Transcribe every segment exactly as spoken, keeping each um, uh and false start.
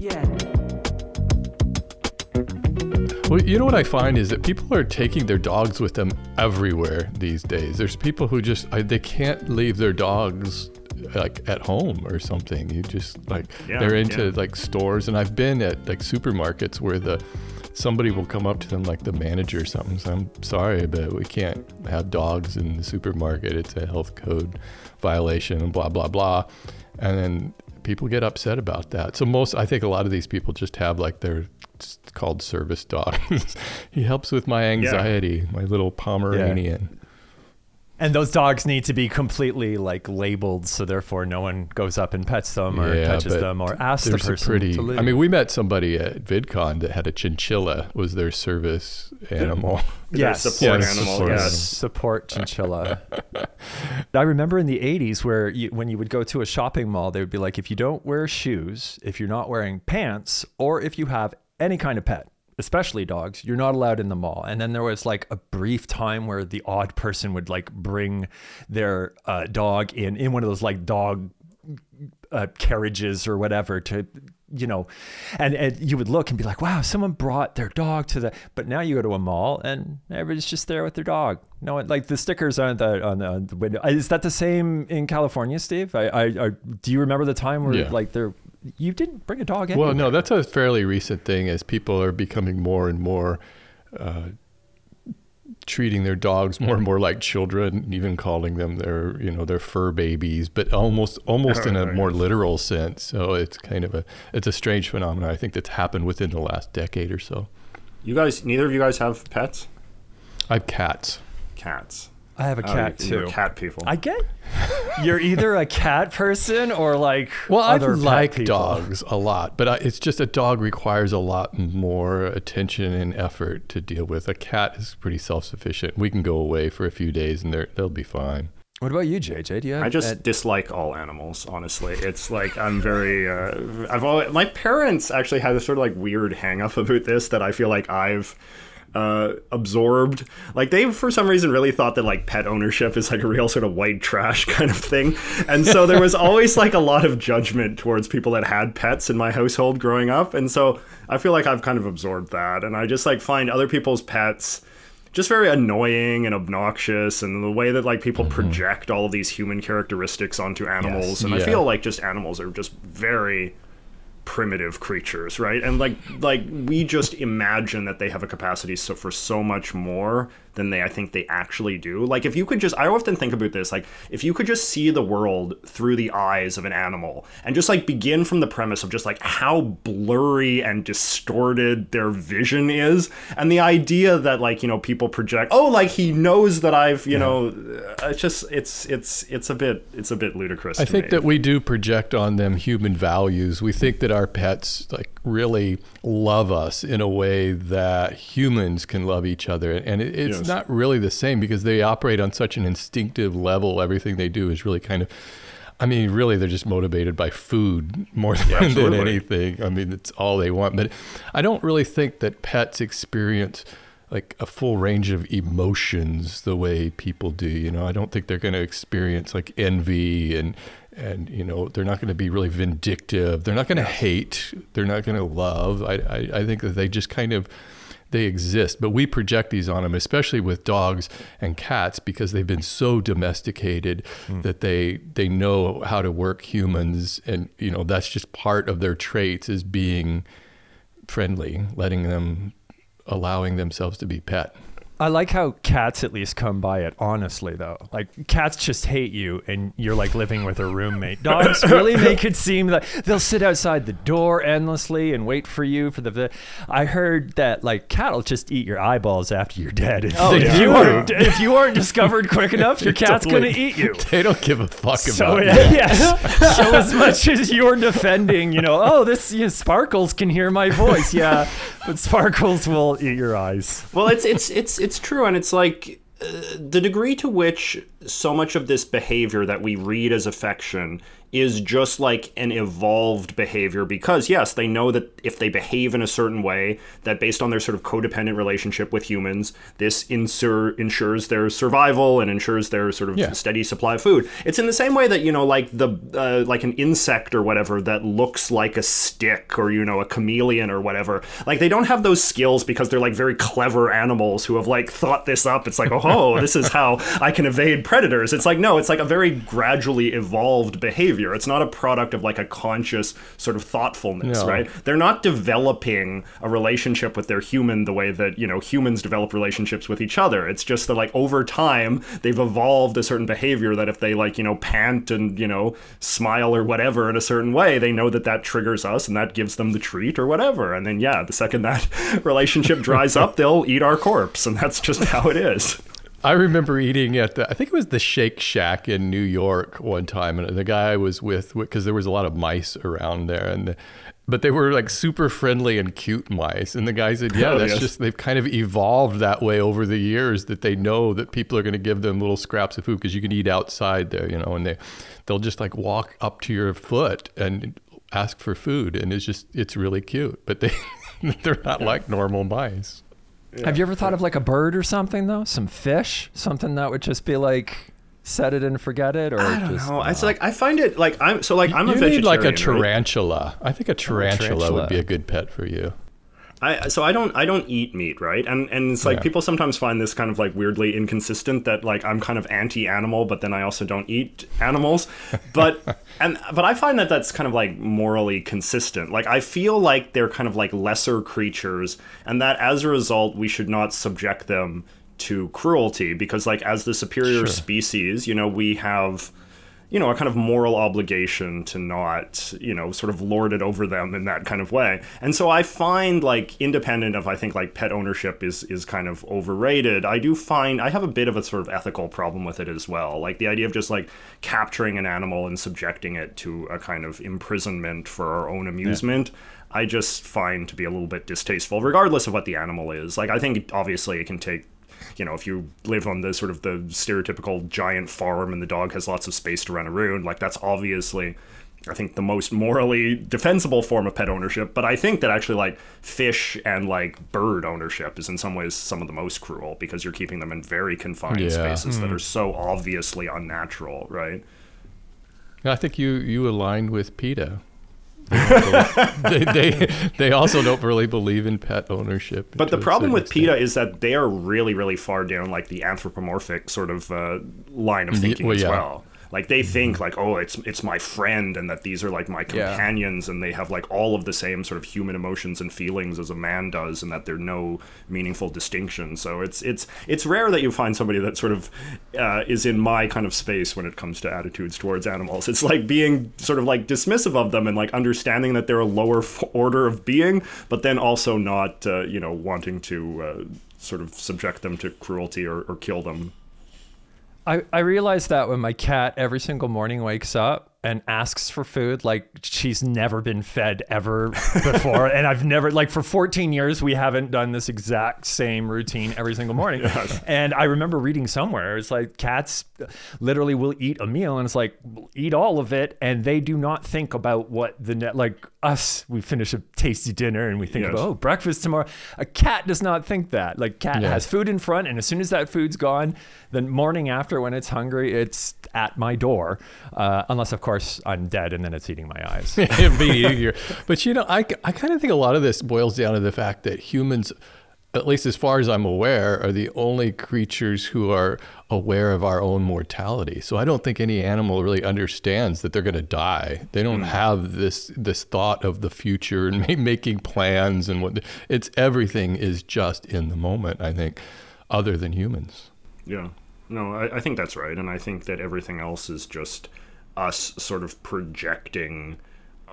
Yeah. Well, you know what I find is that people are taking their dogs with them everywhere these days. There's people who just, they can't leave their dogs like at home or something. You just like, yeah, they're into yeah. like stores. And I've been at like supermarkets where the, somebody will come up to them, like the manager or something. So I'm sorry, but we can't have dogs in the supermarket. It's a health code violation and blah, blah, blah. And then people get upset about that. So most, I think a lot of these people just have like their, it's called service dogs. He helps with my anxiety, yeah. my little Pomeranian. Yeah. And those dogs need to be completely like labeled, so therefore no one goes up and pets them or yeah, touches them or asks the person pretty, to leave. I mean, we met somebody at VidCon that had a chinchilla was their service animal. Yes, support yes. animal. Yes, support chinchilla. I remember in the eighties where you, when you would go to a shopping mall, they would be like, if you don't wear shoes, if you're not wearing pants, or if you have any kind of pet, especially dogs, you're not allowed in the mall. And then there was like a brief time where the odd person would like bring their uh, dog in, in one of those like dog uh, carriages or whatever to, you know, and, and you would look and be like, wow, someone brought their dog to the, but now you go to a mall and everybody's just there with their dog. No, like the stickers on the, on the, on the window. Is that the same in California, Steve? I, I, I do you remember the time where yeah. like they're, you didn't bring a dog in? Well, no, that's a fairly recent thing as people are becoming more and more uh, treating their dogs more and more like children, even calling them their, you know, their fur babies, but almost almost in a more literal sense. So it's kind of a, it's a strange phenomenon, I think, that's happened within the last decade or so. You guys, neither of you guys have pets? I have cats. Cats. I have a cat oh, too. You're cat people. I get. You're either a cat person or like. Well, other I like people. Dogs a lot, but I, it's just a dog requires a lot more attention and effort to deal with. A cat is pretty self-sufficient. We can go away for a few days and they'll be fine. What about you, J J? Do you have I just a... dislike all animals, honestly. It's like I'm very. Uh, I've always, my parents actually had a sort of like weird hang up about this that I feel like I've. Uh, absorbed. Like they for some reason really thought that like pet ownership is like a real sort of white trash kind of thing, and so there was always like a lot of judgment towards people that had pets in my household growing up, and so I feel like I've kind of absorbed that, and I just like find other people's pets just very annoying and obnoxious, and the way that like people mm-hmm. project all of these human characteristics onto animals yes. and yeah. I feel like just animals are just very primitive creatures, right? And like like we just imagine that they have a capacity so for so much more than they I think they actually do. Like if you could just I often think about this, like if you could just see the world through the eyes of an animal and just like begin from the premise of just like how blurry and distorted their vision is, and the idea that like, you know, people project, oh, like he knows that I've, you yeah. know, it's just it's it's it's a bit it's a bit ludicrous. I to think me. That we do project on them human values. We think that our Our pets like really love us in a way that humans can love each other, and it, it's yes. not really the same because they operate on such an instinctive level. Everything they do is really kind of, I mean, really they're just motivated by food more than, yeah, than anything. I mean, it's all they want. But I don't really think that pets experience like a full range of emotions the way people do. You know, I don't think they're going to experience like envy and and you know, they're not going to be really vindictive. They're not going to hate. They're not going to love. I, I I think that they just kind of they exist, but we project these on them, especially with dogs and cats, because they've been so domesticated mm. that they they know how to work humans, and you know that's just part of their traits is being friendly, letting them. Allowing themselves to be pet. I like how cats at least come by it honestly, though. Like cats just hate you, and you're like living with a roommate. Dogs really make it seem like they'll sit outside the door endlessly and wait for you for the. I heard that like cat'll just eat your eyeballs after you're dead. If oh, yeah. you aren't if you aren't discovered quick enough, your cat's totally, gonna eat you. They don't give a fuck so, about it. Yes. So as much as you're defending, you know, oh, this you know, Sparkles can hear my voice, yeah, but Sparkles will eat your eyes. Well, it's it's it's. it's It's true, and it's like uh, the degree to which so much of this behavior that we read as affection is just like an evolved behavior because, yes, they know that if they behave in a certain way, that based on their sort of codependent relationship with humans, this insur- ensures their survival and ensures their sort of yeah. steady supply of food. It's in the same way that, you know, like the uh, like an insect or whatever that looks like a stick or, you know, a chameleon or whatever. Like, they don't have those skills because they're like very clever animals who have like thought this up. It's like, oh, this is how I can evade predators. It's like, no, it's like a very gradually evolved behavior. It's not a product of like a conscious sort of thoughtfulness, no. right? They're not developing a relationship with their human the way that, you know, humans develop relationships with each other. It's just that like over time, they've evolved a certain behavior that if they like, you know, pant and, you know, smile or whatever in a certain way, they know that that triggers us and that gives them the treat or whatever. And then, yeah, the second that relationship dries up, they'll eat our corpse. And that's just how it is. I remember eating at the, I think it was the Shake Shack in New York one time, and the guy I was with, because there was a lot of mice around there, and the, but they were like super friendly and cute mice, and the guy said, yeah, oh, that's yes. just, they've kind of evolved that way over the years, that they know that people are going to give them little scraps of food, because you can eat outside there, you know, and they, they'll just like walk up to your foot and ask for food, and it's just, it's really cute, but they, they're not yeah. like normal mice. Yeah. Have you ever thought of like a bird or something though? Some fish? Something that would just be like set it and forget it? Or I don't just, know. Uh, it's like I find it like I'm so like I'm you a vegetarian. You need like a tarantula. Right? I think a tarantula, a tarantula would be a good pet for you. I, so I don't I don't eat meat, right? And and it's like yeah. people sometimes find this kind of like weirdly inconsistent that like I'm kind of anti-animal, but then I also don't eat animals. But and but I find that that's kind of like morally consistent. Like I feel like they're kind of like lesser creatures, and that as a result we should not subject them to cruelty because like as the superior sure. species, you know, we have, you know, a kind of moral obligation to not, you know, sort of lord it over them in that kind of way. And so I find, like, independent of, I think, like, pet ownership is is kind of overrated. I do find, I have a bit of a sort of ethical problem with it as well. Like, the idea of just, like, capturing an animal and subjecting it to a kind of imprisonment for our own amusement, yeah. I just find to be a little bit distasteful, regardless of what the animal is. Like, I think, obviously, it can take, you know, if you live on the sort of the stereotypical giant farm and the dog has lots of space to run around, like that's obviously, I think, the most morally defensible form of pet ownership. But I think that actually like fish and like bird ownership is in some ways some of the most cruel because you're keeping them in very confined yeah. spaces mm. that are so obviously unnatural, right? I think you, you aligned with PETA. they, they they also don't really believe in pet ownership. But the problem with PETA is that they are really, really far down like the anthropomorphic sort of uh, line of thinking well, yeah. as well. Like they think like, oh, it's it's my friend and that these are like my companions yeah. and they have like all of the same sort of human emotions and feelings as a man does and that there are no meaningful distinctions. So it's it's it's rare that you find somebody that sort of uh, is in my kind of space when it comes to attitudes towards animals. It's like being sort of like dismissive of them and like understanding that they're a lower f- order of being, but then also not, uh, you know, wanting to uh, sort of subject them to cruelty or, or kill them. I, I realize that when my cat every single morning wakes up and asks for food, like she's never been fed ever before. And I've never, like for fourteen years, we haven't done this exact same routine every single morning. Yes. And I remember reading somewhere, it's like cats literally will eat a meal and it's like, eat all of it. And they do not think about what the net, like us, we finish a tasty dinner and we think yes. about, oh, breakfast tomorrow. A cat does not think that. Like cat yes. has food in front. And as soon as that food's gone, the morning after when it's hungry, it's at my door. Uh, unless of course, Of course I'm dead and then it's eating my eyes. It'd be easier. But you know, I, I kind of think a lot of this boils down to the fact that humans, at least as far as I'm aware, are the only creatures who are aware of our own mortality. So I don't think any animal really understands that they're going to die. They don't mm. have this this thought of the future and making plans and what. It's everything is just in the moment, I think, other than humans. Yeah, no, I, I think that's right. And I think that everything else is just us sort of projecting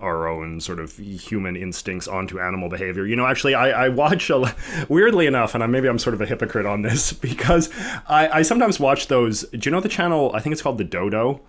our own sort of human instincts onto animal behavior. You know, actually, I, I watch, a, weirdly enough, and I, maybe I'm sort of a hypocrite on this, because I, I sometimes watch those, do you know the channel, I think it's called The Dodo?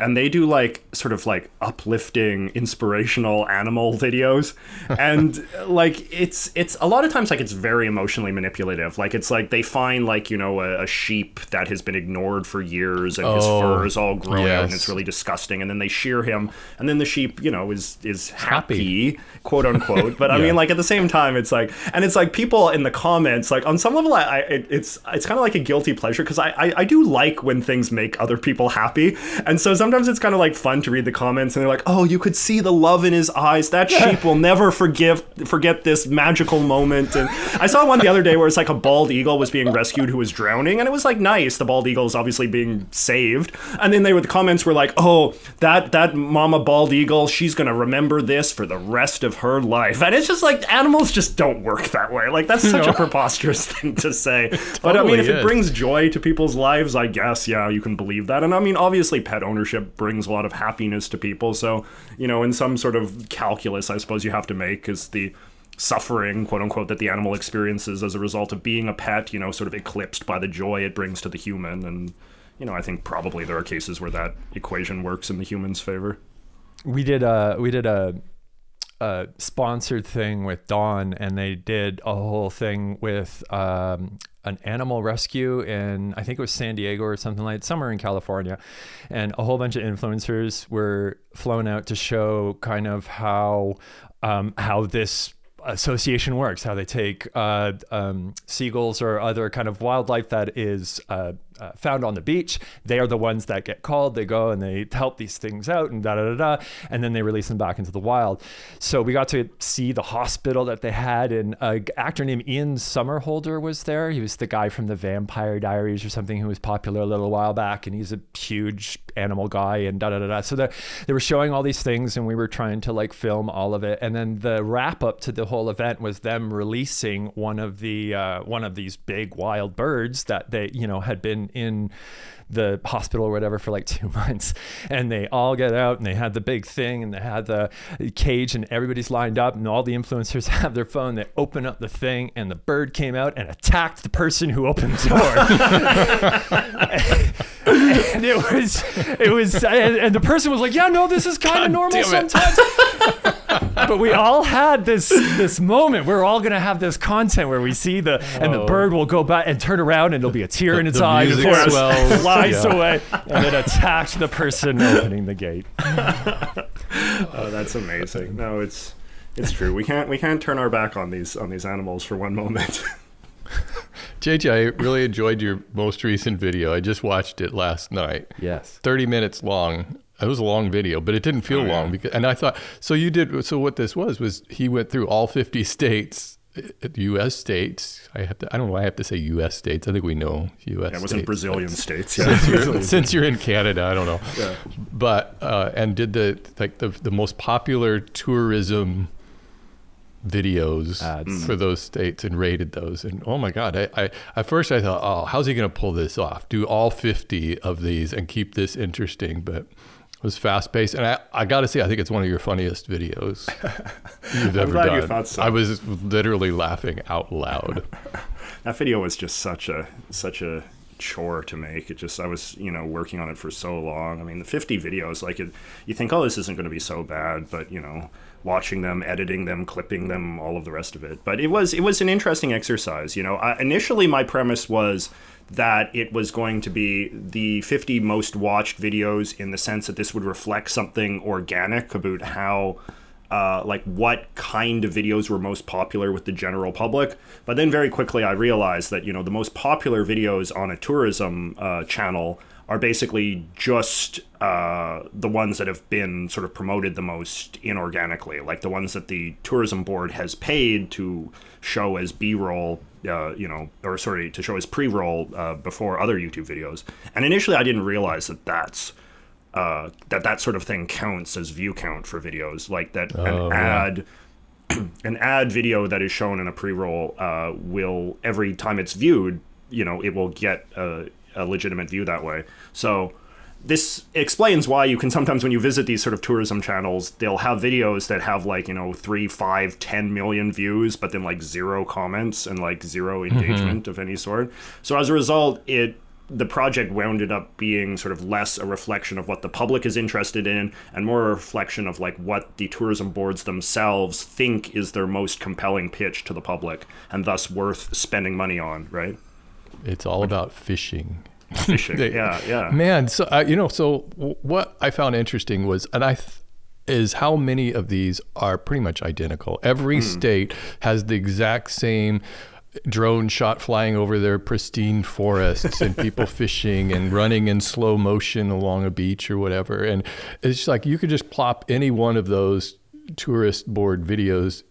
and they do like sort of like uplifting, inspirational animal videos. And like, it's, it's a lot of times like it's very emotionally manipulative. Like it's like they find like, you know, a, a sheep that has been ignored for years and oh, his fur is all grown yes. out and it's really disgusting. And then they shear him and then the sheep, you know, is, is happy, happy. quote unquote. But yeah. I mean, like at the same time, it's like, and it's like people in the comments, like on some level, I, I it, it's, it's kind of like a guilty pleasure. Cause I, I, I do like when things make other people happy. And so sometimes it's kind of like fun to read the comments and they're like, oh, you could see the love in his eyes. That sheep will never forgive, forget this magical moment. And I saw one the other day where it's like a bald eagle was being rescued who was drowning. And it was like, nice. The bald eagle is obviously being saved. And then they were, the comments were like, oh, that, that mama bald eagle, she's going to remember this for the rest of her life. And it's just like, animals just don't work that way. Like that's such no. a preposterous thing to say. Totally but I mean, if is. it brings joy to people's lives, I guess, yeah, you can believe that. And I mean, obviously pet ownership brings a lot of happiness to people, so you know, in some sort of calculus, I suppose you have to make is the suffering, quote unquote, that the animal experiences as a result of being a pet, you know, sort of eclipsed by the joy it brings to the human. And you know, I think probably there are cases where that equation works in the human's favor. We did uh we did a a sponsored thing with Dawn, and they did a whole thing with um an animal rescue in, I think it was San Diego or something like that, somewhere in California. And a whole bunch of influencers were flown out to show kind of how, um, how this association works, how they take uh, um, seagulls or other kind of wildlife that is uh, uh, found on the beach. They are the ones that get called. They go and they help these things out and da da da da, and then they release them back into the wild. So we got to see the hospital that they had, and an actor named Ian Somerhalder was there. He was the guy from the Vampire Diaries or something who was popular a little while back, and he's a huge animal guy and da da da da. So they they were showing all these things, and we were trying to like film all of it, and then the wrap up to the whole event was them releasing one of the uh one of these big wild birds that they, you know, had been in the hospital or whatever for like two months, and they all get out and they had the big thing and they had the cage and everybody's lined up and all the influencers have their phone. They open up the thing and the bird came out and attacked the person who opened the door. And it was it was and, and the person was like, yeah, no, this is kind of normal sometimes. But we all had this this moment. We're all gonna have this content where we see the Whoa. and the bird will go back and turn around and there'll be a tear the, in its eye before it flies yeah. away and it attacks the person opening the gate. Oh, that's amazing. No, it's it's true. We can't we can't turn our back on these on these animals for one moment. J J, I really enjoyed your most recent video. I just watched it last night. Yes. thirty minutes long. It was a long video, but it didn't feel oh, yeah. long. Because, and I thought, so you did, so what this was, was he went through all fifty states, U S states. I have to, I don't know why I have to say U S states. I think we know U S yeah, it states. It wasn't Brazilian states. Yeah. Since, you're, since you're in Canada, I don't know. Yeah. But, uh, and did the, like the, the most popular tourism videos Ads. for those states and rated those, and oh my god, I, I at first I thought, oh, how's he gonna pull this off, do all fifty of these and keep this interesting? But it was fast-paced, and I, I gotta say, I think it's one of your funniest videos you've ever done. You thought so. I was literally laughing out loud. That video was just such a such a chore to make. It just, I was, you know, working on it for so long. I mean, the fifty videos, like it, you think, oh, this isn't going to be so bad, but you know, watching them, editing them, clipping them, all of the rest of it. But it was, it was an interesting exercise. You know, I, initially my premise was that it was going to be the fifty most watched videos in the sense that this would reflect something organic about how Uh, like what kind of videos were most popular with the general public. But then very quickly I realized that, you know, the most popular videos on a tourism uh, channel are basically just uh, the ones that have been sort of promoted the most inorganically, like the ones that the tourism board has paid to show as B-roll, uh, you know, or sorry, to show as pre-roll uh, before other YouTube videos. And initially I didn't realize that that's Uh, that that sort of thing counts as view count for videos, like that an oh, ad yeah. an ad video that is shown in a pre-roll uh, will, every time it's viewed, you know, it will get a, a legitimate view that way. So this explains why you can sometimes, when you visit these sort of tourism channels, they'll have videos that have like, you know, three, five, ten million views, but then like zero comments and like zero engagement mm-hmm. of any sort. So as a result, it the project wound up being sort of less a reflection of what the public is interested in and more a reflection of like what the tourism boards themselves think is their most compelling pitch to the public and thus worth spending money on, right? It's all Which, about fishing. Fishing, they, yeah, yeah. Man, so, uh, you know, so what I found interesting was, and I... Th- is how many of these are pretty much identical. Every mm. state has the exact same drone shot flying over their pristine forests and people fishing and running in slow motion along a beach or whatever. And it's like you could just plop any one of those tourist board videos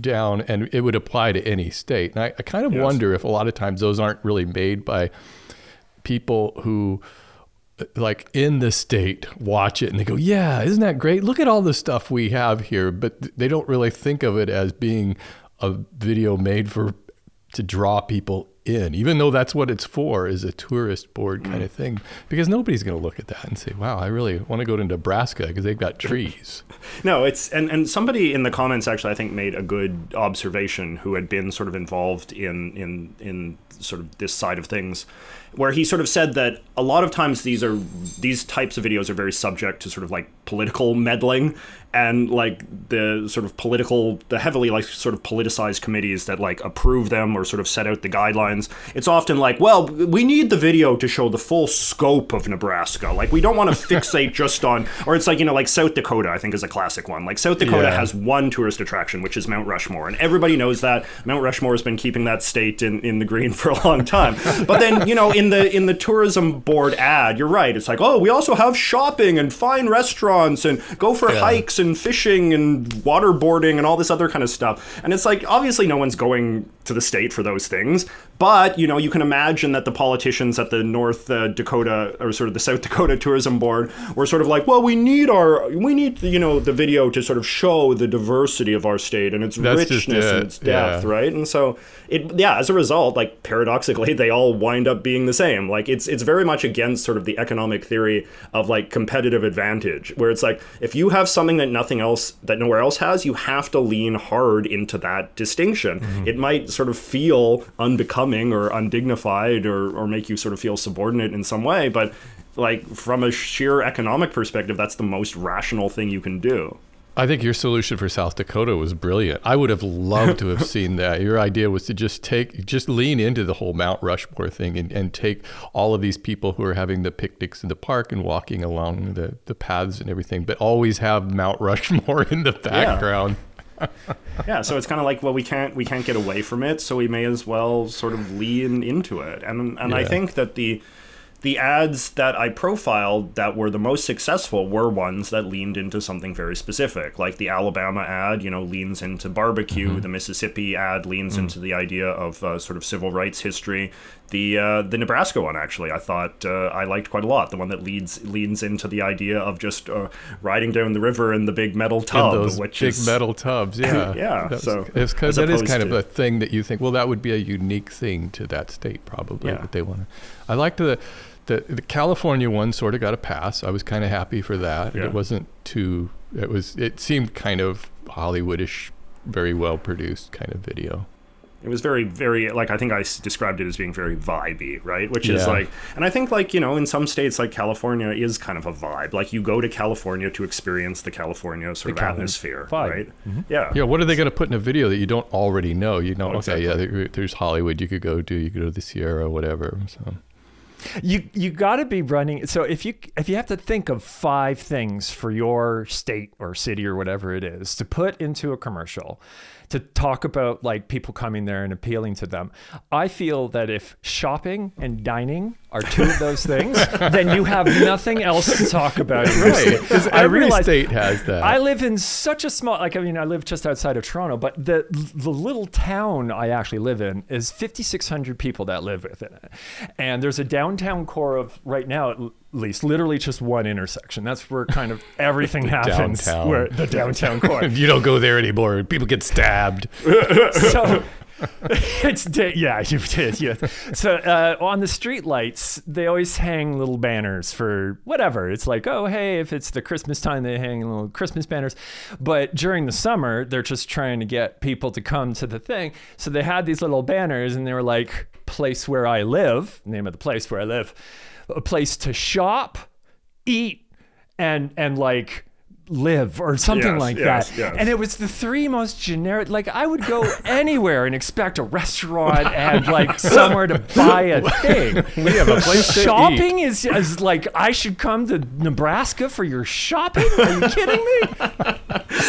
down and it would apply to any state. And I, I kind of yes. wonder if a lot of times those aren't really made by people who... like in the state, watch it and they go, yeah, isn't that great? Look at all the stuff we have here, but th- they don't really think of it as being a video made for to draw people in, even though that's what it's for, is a tourist board kind of thing, because nobody's going to look at that and say, wow, I really want to go to Nebraska because they've got trees. No, it's and, and somebody in the comments actually, I think, made a good observation who had been sort of involved in in in sort of this side of things, where he sort of said that a lot of times these are these types of videos are very subject to sort of like political meddling and like the sort of political, the heavily like sort of politicized committees that like approve them or sort of set out the guidelines. It's often like, well, we need the video to show the full scope of Nebraska. Like we don't want to fixate just on, or it's like, you know, like South Dakota, I think is a classic one. Like South Dakota yeah. has one tourist attraction, which is Mount Rushmore. And everybody knows that Mount Rushmore has been keeping that state in, in the green for a long time. But then, you know, in the in the tourism board ad, you're right. It's like, oh, we also have shopping and fine restaurants and go for yeah. hikes and fishing and waterboarding and all this other kind of stuff. And it's like, obviously no one's going to the state for those things, but you know, you can imagine that the politicians at the North uh, Dakota or sort of the South Dakota tourism board were sort of like, well, we need our we need you know the video to sort of show the diversity of our state and its That's richness it. and its depth, yeah. right? And so it yeah as a result, like paradoxically they all wind up being the same. Like it's it's very much against sort of the economic theory of like competitive advantage, where it's like if you have something that nothing else, that nowhere else has, you have to lean hard into that distinction. Mm-hmm. It might sort of feel unbecoming or undignified or, or make you sort of feel subordinate in some way, but like from a sheer economic perspective, that's the most rational thing you can do. I think your solution for South Dakota was brilliant. I would have loved to have seen that. Your idea was to just take, just lean into the whole Mount Rushmore thing and, and take all of these people who are having the picnics in the park and walking along the, the paths and everything, but always have Mount Rushmore in the background. Yeah. Yeah, so it's kind of like, well, we can't we can't get away from it, so we may as well sort of lean into it. And and yeah. I think that the The ads that I profiled that were the most successful were ones that leaned into something very specific, like the Alabama ad, you know, leans into barbecue. Mm-hmm. The Mississippi ad leans mm-hmm. into the idea of uh, sort of civil rights history. The uh, the Nebraska one, actually, I thought uh, I liked quite a lot. The one that leads leans into the idea of just uh, riding down the river in the big metal tub. In those which big is, metal tubs, yeah. yeah, That's, so. It's cause that is kind to, of a thing that you think, well, that would be a unique thing to that state, probably, yeah. what they want to. I liked the, the the California one sort of got a pass. I was kind of happy for that. Yeah. It wasn't too, it was. It seemed kind of Hollywoodish, very well-produced kind of video. It was very, very, like, I think I described it as being very vibey, right? Which is yeah. like, and I think, like, you know, in some states, like, California is kind of a vibe. Like, you go to California to experience the California sort the of atmosphere, vibe. Right? Mm-hmm. Yeah. Yeah, what are they going to put in a video that you don't already know? You know, oh, okay, exactly. yeah, there's Hollywood you could go to. You could go to the Sierra, whatever, so... You you got to be running. So if you if you have to think of five things for your state or city or whatever it is to put into a commercial, to talk about like people coming there and appealing to them, I feel that if shopping and dining are two of those things, then you have nothing else to talk about. Right, because every realized, state has that. I live in such a small, like I mean, I live just outside of Toronto, but the the little town I actually live in is fifty-six hundred people that live within it, and there's a downtown core of right now at least literally just one intersection. That's where kind of everything happens. Downtown. Where the downtown core. You don't go there anymore. People get stabbed. So. It's da- yeah you did yeah so uh on the street lights they always hang little banners for whatever. It's like, oh hey, if it's the Christmas time they hang little Christmas banners, but during the summer they're just trying to get people to come to the thing, so they had these little banners and they were like, place where I live, name of the place where I live, a place to shop, eat, and and like live or something yes, like yes, that. Yes. And it was the three most generic, like I would go anywhere and expect a restaurant and like somewhere to buy a thing. We have a place to shopping eat. Is, is like, I should come to Nebraska for your shopping? Are you kidding me?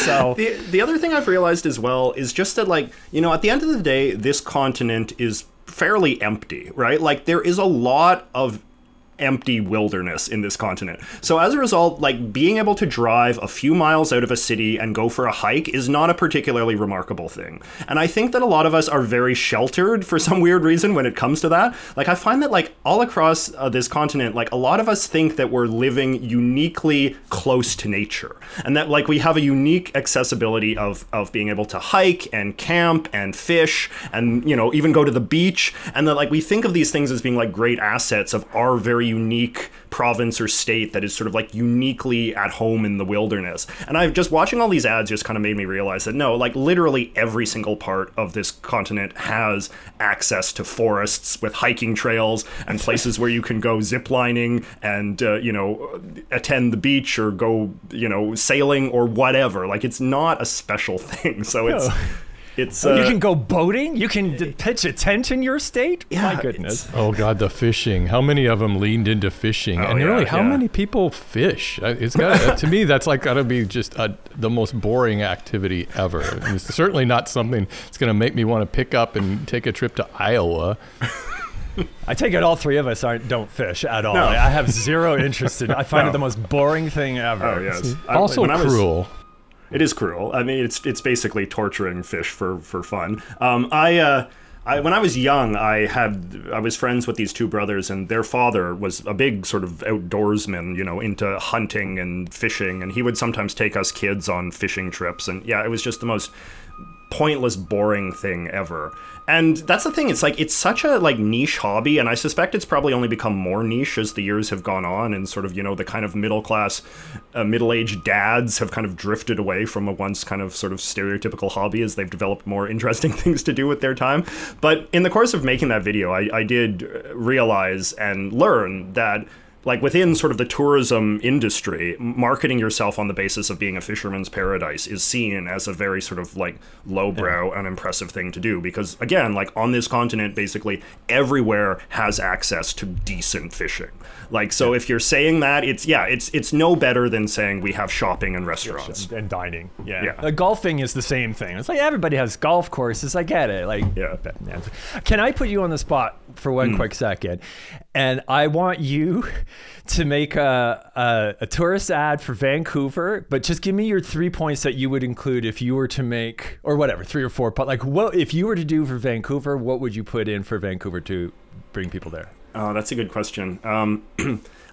So the, the other thing I've realized as well is just that, like, you know, at the end of the day, this continent is fairly empty, right? Like there is a lot of empty wilderness in this continent. So as a result, like being able to drive a few miles out of a city and go for a hike is not a particularly remarkable thing. And I think that a lot of us are very sheltered for some weird reason when it comes to that. Like I find that like all across uh, this continent, like a lot of us think that we're living uniquely close to nature and that like we have a unique accessibility of, of being able to hike and camp and fish and, you know, even go to the beach. And that like we think of these things as being like great assets of our very unique province or state that is sort of like uniquely at home in the wilderness. And I've just watching all these ads just kind of made me realize that no, like literally every single part of this continent has access to forests with hiking trails and places where you can go zip lining and, uh, you know, attend the beach or go, you know, sailing or whatever. Like it's not a special thing. So it's... No. It's, uh, you can go boating. You can d- pitch a tent in your state. Yeah, my goodness. Oh God, the fishing. How many of them leaned into fishing? Oh, and yeah, really, how yeah. many people fish? It's got to me. That's like got to be just a, the most boring activity ever. It's certainly not something that's going to make me want to pick up and take a trip to Iowa. I take it all three of us aren't don't fish at all. No. I have zero interest in. I find no. it the most boring thing ever. Oh yes. Also I, cruel. It is cruel. I mean, it's it's basically torturing fish for, for fun. Um, I, uh, I when I was young, I had I was friends with these two brothers, and their father was a big sort of outdoorsman, you know, into hunting and fishing, and he would sometimes take us kids on fishing trips. And yeah, it was just the most pointless, boring thing ever. And that's the thing. It's like it's such a like niche hobby, and I suspect it's probably only become more niche as the years have gone on, and sort of, you know, the kind of middle class, uh, middle-aged dads have kind of drifted away from a once kind of sort of stereotypical hobby as they've developed more interesting things to do with their time. But in the course of making that video, I, I did realize and learn that, like within sort of the tourism industry, marketing yourself on the basis of being a fisherman's paradise is seen as a very sort of like lowbrow, yeah. unimpressive thing to do. Because again, like on this continent, basically everywhere has access to decent fishing. Like, so yeah. if you're saying that, it's, yeah, it's it's no better than saying we have shopping and restaurants. And dining, yeah. yeah. Like, golfing is the same thing. It's like everybody has golf courses, I get it. Like, yeah. yeah. Can I put you on the spot for one mm. quick second? And I want you to make a, a a tourist ad for Vancouver, but just give me your three points that you would include if you were to make, or whatever, three or four. Like, what if you were to do for Vancouver, what would you put in for Vancouver to bring people there? Oh, that's a good question. Um,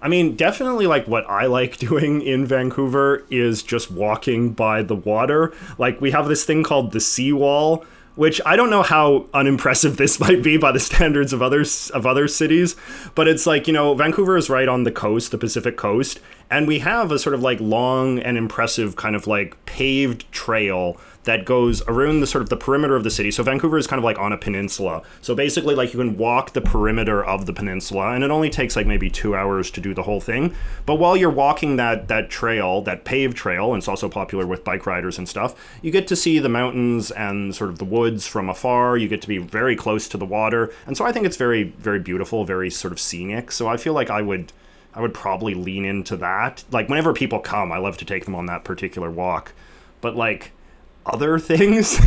I mean, definitely like what I like doing in Vancouver is just walking by the water. Like we have this thing called the seawall, which I don't know how unimpressive this might be by the standards of others of other cities, but it's like, you know, Vancouver is right on the coast, the Pacific coast, and we have a sort of like long and impressive kind of like paved trail that goes around the sort of the perimeter of the city. So Vancouver is kind of like on a peninsula. So basically like you can walk the perimeter of the peninsula and it only takes like maybe two hours to do the whole thing. But while you're walking that that trail, that paved trail, and it's also popular with bike riders and stuff, you get to see the mountains and sort of the woods from afar. You get to be very close to the water. And so I think it's very, very beautiful, very sort of scenic. So I feel like I would I would probably lean into that. Like whenever people come, I love to take them on that particular walk. But like other things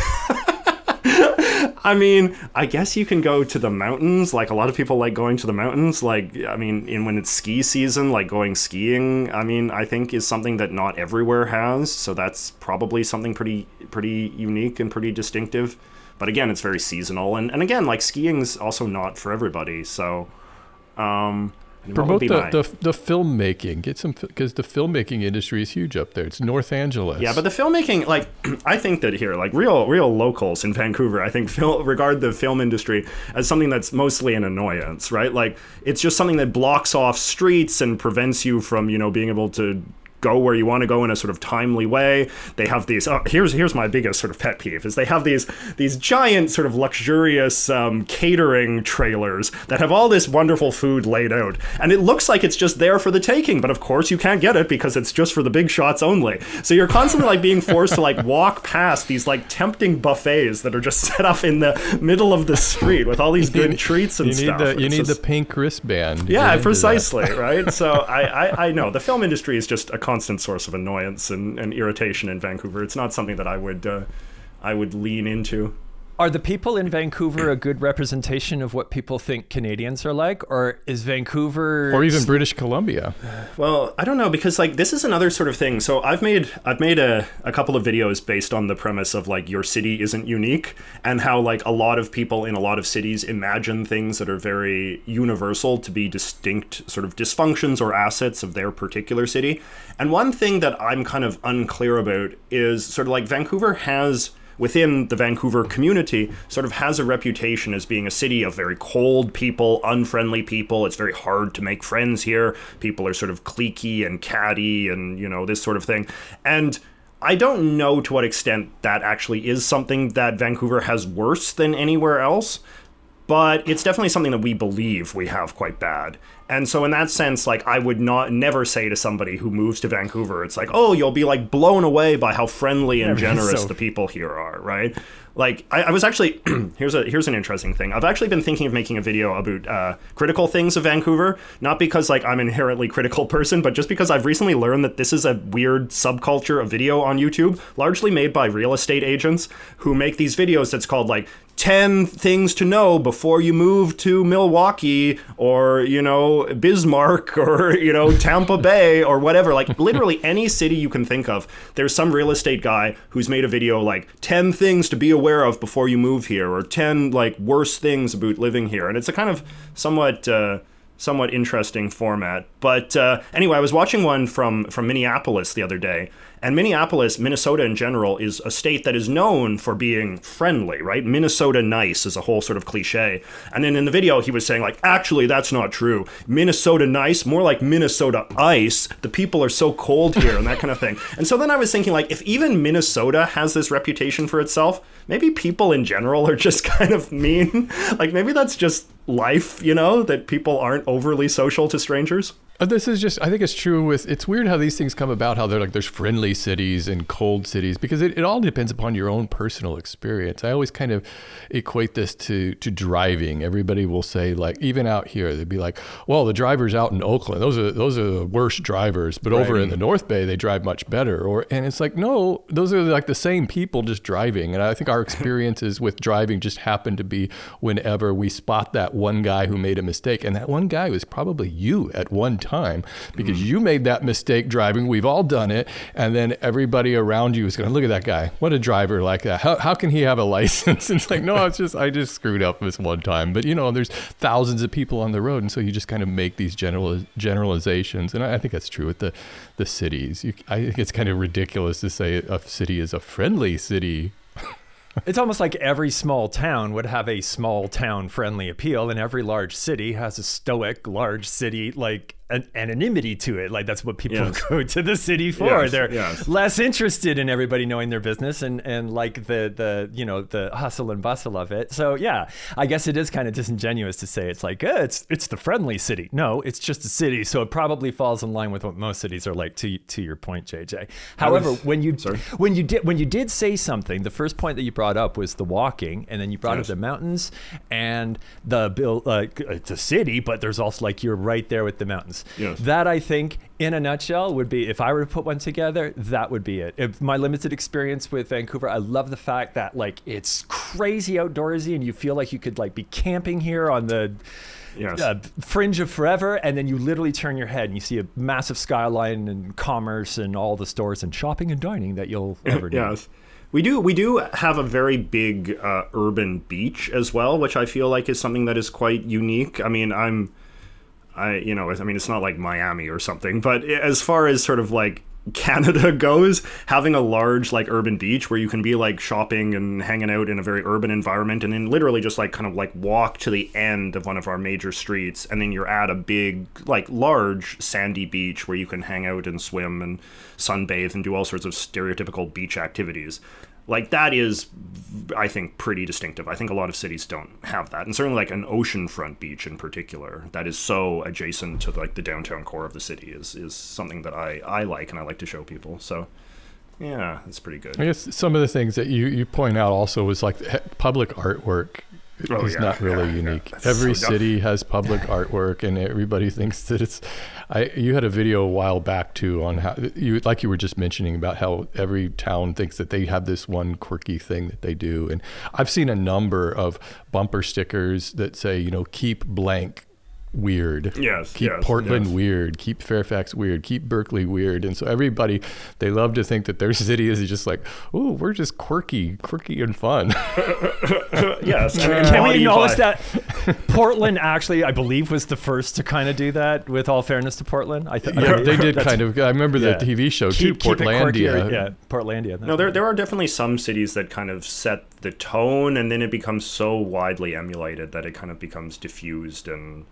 I mean, I guess you can go to the mountains. Like a lot of people like going to the mountains. Like, I mean, in when it's ski season, like going skiing, I mean, I think is something that not everywhere has. So that's probably something pretty, pretty unique and pretty distinctive. But again, it's very seasonal. And, and again, like skiing's also not for everybody. So, um, promote the, the the filmmaking. Get some, because the filmmaking industry is huge up there. It's North Angeles. Yeah, but the filmmaking, like, I think that here, like, real real locals in Vancouver, I think, fil- regard the film industry as something that's mostly an annoyance, right? Like, it's just something that blocks off streets and prevents you from, you know, being able to go where you want to go in a sort of timely way. They have these, oh, here's here's my biggest sort of pet peeve, is they have these these giant sort of luxurious um, catering trailers that have all this wonderful food laid out. And it looks like it's just there for the taking, but of course you can't get it because it's just for the big shots only. So you're constantly like being forced to like walk past these like tempting buffets that are just set up in the middle of the street with all these good need, treats and you stuff. Need the, you need just, the pink wristband. Yeah, precisely, right? So I, I, I know the film industry is just a constant source of annoyance and, and irritation in Vancouver. It's not something that I would uh, I would lean into. Are the people in Vancouver a good representation of what people think Canadians are like, or is Vancouver or even British Columbia? Well, I don't know, because like this is another sort of thing. So I've made I've made a, a couple of videos based on the premise of like your city isn't unique, and how like a lot of people in a lot of cities imagine things that are very universal to be distinct sort of dysfunctions or assets of their particular city. And one thing that I'm kind of unclear about is sort of like Vancouver has, within the Vancouver community, sort of has a reputation as being a city of very cold people, unfriendly people. It's very hard to make friends here. People are sort of cliquey and catty and, you know, this sort of thing. And I don't know to what extent that actually is something that Vancouver has worse than anywhere else, but it's definitely something that we believe we have quite bad. And so in that sense, like I would not never say to somebody who moves to Vancouver, it's like, oh, you'll be like blown away by how friendly and generous so. the people here are, right? Like I, I was actually, here's a here's an interesting thing. I've actually been thinking of making a video about uh, critical things of Vancouver, not because like I'm an inherently critical person, but just because I've recently learned that this is a weird subculture of video on YouTube, largely made by real estate agents who make these videos that's called like ten things to know before you move to Milwaukee or, you know, Bismarck or, you know, Tampa Bay or whatever. Like literally any city you can think of, there's some real estate guy who's made a video like ten things to be aware of before you move here, or ten like worst things about living here. And it's a kind of somewhat uh somewhat interesting format. But uh anyway, I was watching one from from Minneapolis the other day. And Minneapolis, Minnesota in general, is a state that is known for being friendly, right? Minnesota nice is a whole sort of cliche. And then in the video, he was saying, like, actually, that's not true. Minnesota nice, more like Minnesota ice. The people are so cold here and that kind of thing. And so then I was thinking, like, if even Minnesota has this reputation for itself, maybe people in general are just kind of mean. Like, maybe that's just life, you know, that people aren't overly social to strangers. This is just, I think it's true with, it's weird how these things come about, how they're like, there's friendly cities and cold cities, because it, it all depends upon your own personal experience. I always kind of equate this to, to driving. Everybody will say like, even out here, they'd be like, well, the drivers out in Oakland, those are, those are the worst drivers, but right. over in the North Bay, they drive much better. Or, and it's like, no, those are like the same people just driving. And I think our experiences with driving just happen to be whenever we spot that one guy who made a mistake. And that one guy was probably you at one time. time because mm. you made that mistake driving. We've all done it. And then everybody around you is going to look at that guy. What a driver like that. How, how can he have a license? It's like, no, it's just, I just screwed up this one time. But you know, there's thousands of people on the road. And so you just kind of make these general generalizations. And I, I think that's true with the, the cities. You, I think it's kind of ridiculous to say a city is a friendly city. It's almost like every small town would have a small town friendly appeal, and every large city has a stoic large city like an anonymity to it. Like that's what people yes. go to the city for. Yes. They're yes. less interested in everybody knowing their business and, and like the, the, you know, the hustle and bustle of it. So yeah, I guess it is kind of disingenuous to say it's like, eh, it's, it's the friendly city. No, it's just a city. So it probably falls in line with what most cities are like, to, to your point, J J. However, was, when you, sorry. when you did, when you did say something, the first point that you brought up was the walking, and then you brought yes. up the mountains and the bill, uh, it's a city, but there's also like, you're right there with the mountains. Yes. That, I think, in a nutshell, would be, if I were to put one together, that would be it. If my limited experience with Vancouver, I love the fact that like it's crazy outdoorsy and you feel like you could like be camping here on the yes. uh, fringe of forever, and then you literally turn your head and you see a massive skyline and commerce and all the stores and shopping and dining that you'll ever do. Yes. We do we do have a very big uh, urban beach as well, which I feel like is something that is quite unique. I mean, I'm I, you know, I mean, it's not like Miami or something, but as far as sort of like Canada goes, having a large like urban beach where you can be like shopping and hanging out in a very urban environment, and then literally just like kind of like walk to the end of one of our major streets, and then you're at a big like large sandy beach where you can hang out and swim and sunbathe and do all sorts of stereotypical beach activities. Like, that is, I think, pretty distinctive. I think a lot of cities don't have that. And certainly, like, an oceanfront beach in particular that is so adjacent to, like, the downtown core of the city is is something that I, I like and I like to show people. So, yeah, it's pretty good. I guess some of the things that you, you point out also is, like, public artwork oh, is yeah, not really yeah, unique. Yeah, Every so city has public artwork, and everybody thinks that it's... I, you had a video a while back too on how you, like you were just mentioning about how every town thinks that they have this one quirky thing that they do. And I've seen a number of bumper stickers that say, you know, keep blank weird. Yes. Keep yes, Portland yes. weird. Keep Fairfax weird. Keep Berkeley weird. And so everybody, they love to think that their city is just like, oh, we're just quirky, quirky and fun. Yes. Can, can we acknowledge that Portland actually, I believe, was the first to kind of do that? With all fairness to Portland, I think. Yeah, they did kind of. I remember yeah. the T V show keep, too, keep Portlandia. Yeah, Portlandia. No, there right. there are definitely some cities that kind of set the tone, and then it becomes so widely emulated that it kind of becomes diffused and.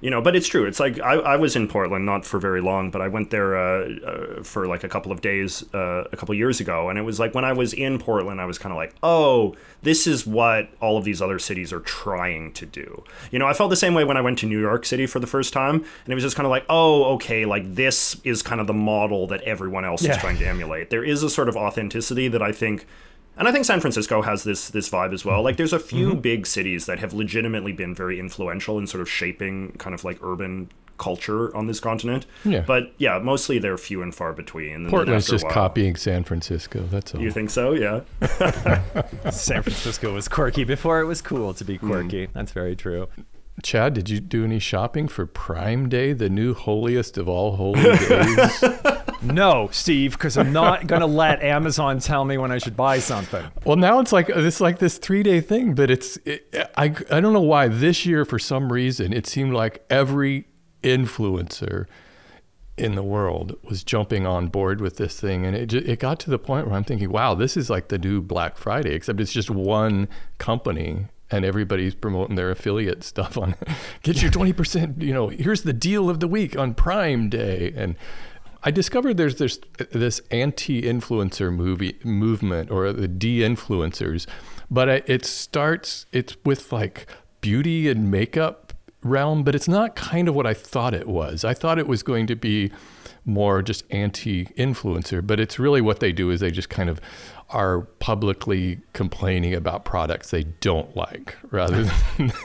You know, but it's true. It's like I, I was in Portland, not for very long, but I went there uh, uh, for like a couple of days uh, a couple of years ago. And it was like when I was in Portland, I was kind of like, oh, this is what all of these other cities are trying to do. You know, I felt the same way when I went to New York City for the first time. And it was just kind of like, oh, OK, like this is kind of the model that everyone else yeah. is trying to emulate. There is a sort of authenticity that I think. And I think San Francisco has this this vibe as well. Like, there's a few mm-hmm. big cities that have legitimately been very influential in sort of shaping kind of like urban culture on this continent. Yeah. But yeah, mostly they're few and far between. And Portland's just copying San Francisco. That's all. You think so? Yeah. San Francisco was quirky before it was cool to be quirky. Mm. That's very true. Chad, did you do any shopping for Prime Day, the new holiest of all holy days? No, Steve, because I'm not going to let Amazon tell me when I should buy something. Well, now it's like it's like this three-day thing, but it's it, I, I don't know why this year, for some reason, it seemed like every influencer in the world was jumping on board with this thing. And it just, it got to the point where I'm thinking, wow, this is like the new Black Friday, except it's just one company. And everybody's promoting their affiliate stuff on get your twenty percent, you know, here's the deal of the week on Prime Day. And I discovered there's this, this anti-influencer movie movement or the de-influencers, but it starts, it's with like beauty and makeup realm, but it's not kind of what I thought it was. I thought it was going to be more just anti-influencer, but it's really what they do is they just kind of are publicly complaining about products they don't like rather than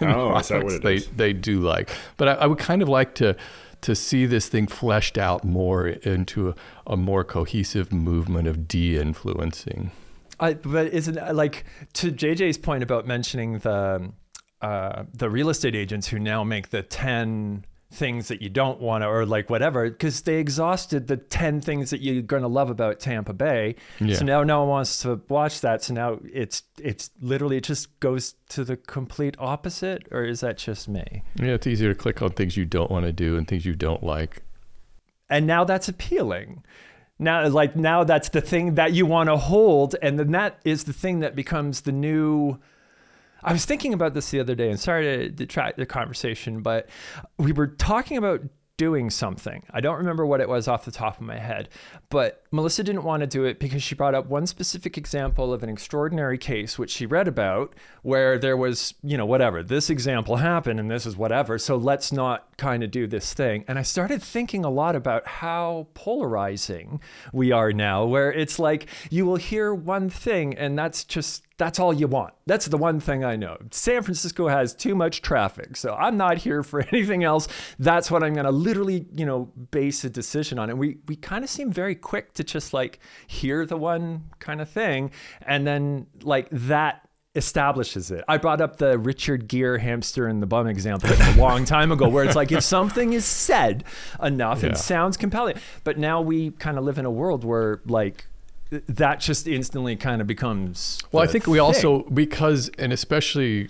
oh, products that what it they, is? they do like. But I, I would kind of like to to see this thing fleshed out more into a, a more cohesive movement of de-influencing. I, but isn't like to J J's point about mentioning the uh, the real estate agents who now make the ten things that you don't want to, or like whatever, because they exhausted the ten things that you're going to love about Tampa Bay. Yeah. So now no one wants to watch that. So now it's it's literally, it just goes to the complete opposite, or is that just me? Yeah, it's easier to click on things you don't want to do and things you don't like. And now that's appealing. Now, like now that's the thing that you want to hold. And then that is the thing that becomes the new... I was thinking about this the other day, and sorry to detract the conversation, but we were talking about doing something. I don't remember what it was off the top of my head, but Melissa didn't want to do it because she brought up one specific example of an extraordinary case, which she read about, where there was, you know, whatever, this example happened and this is whatever, so let's not kind of do this thing. And I started thinking a lot about how polarizing we are now, where it's like you will hear one thing and that's just, that's all you want. That's the one thing I know. San Francisco has too much traffic, so I'm not here for anything else. That's what I'm going to literally, you know, base a decision on. And we we kind of seem very quick to just like hear the one kind of thing, and then like that establishes it. I brought up the Richard Gere hamster and the bum example a long time ago, where it's like if something is said enough, yeah. it sounds compelling. But now we kind of live in a world where like that just instantly kind of becomes well I think we thing. also, because and especially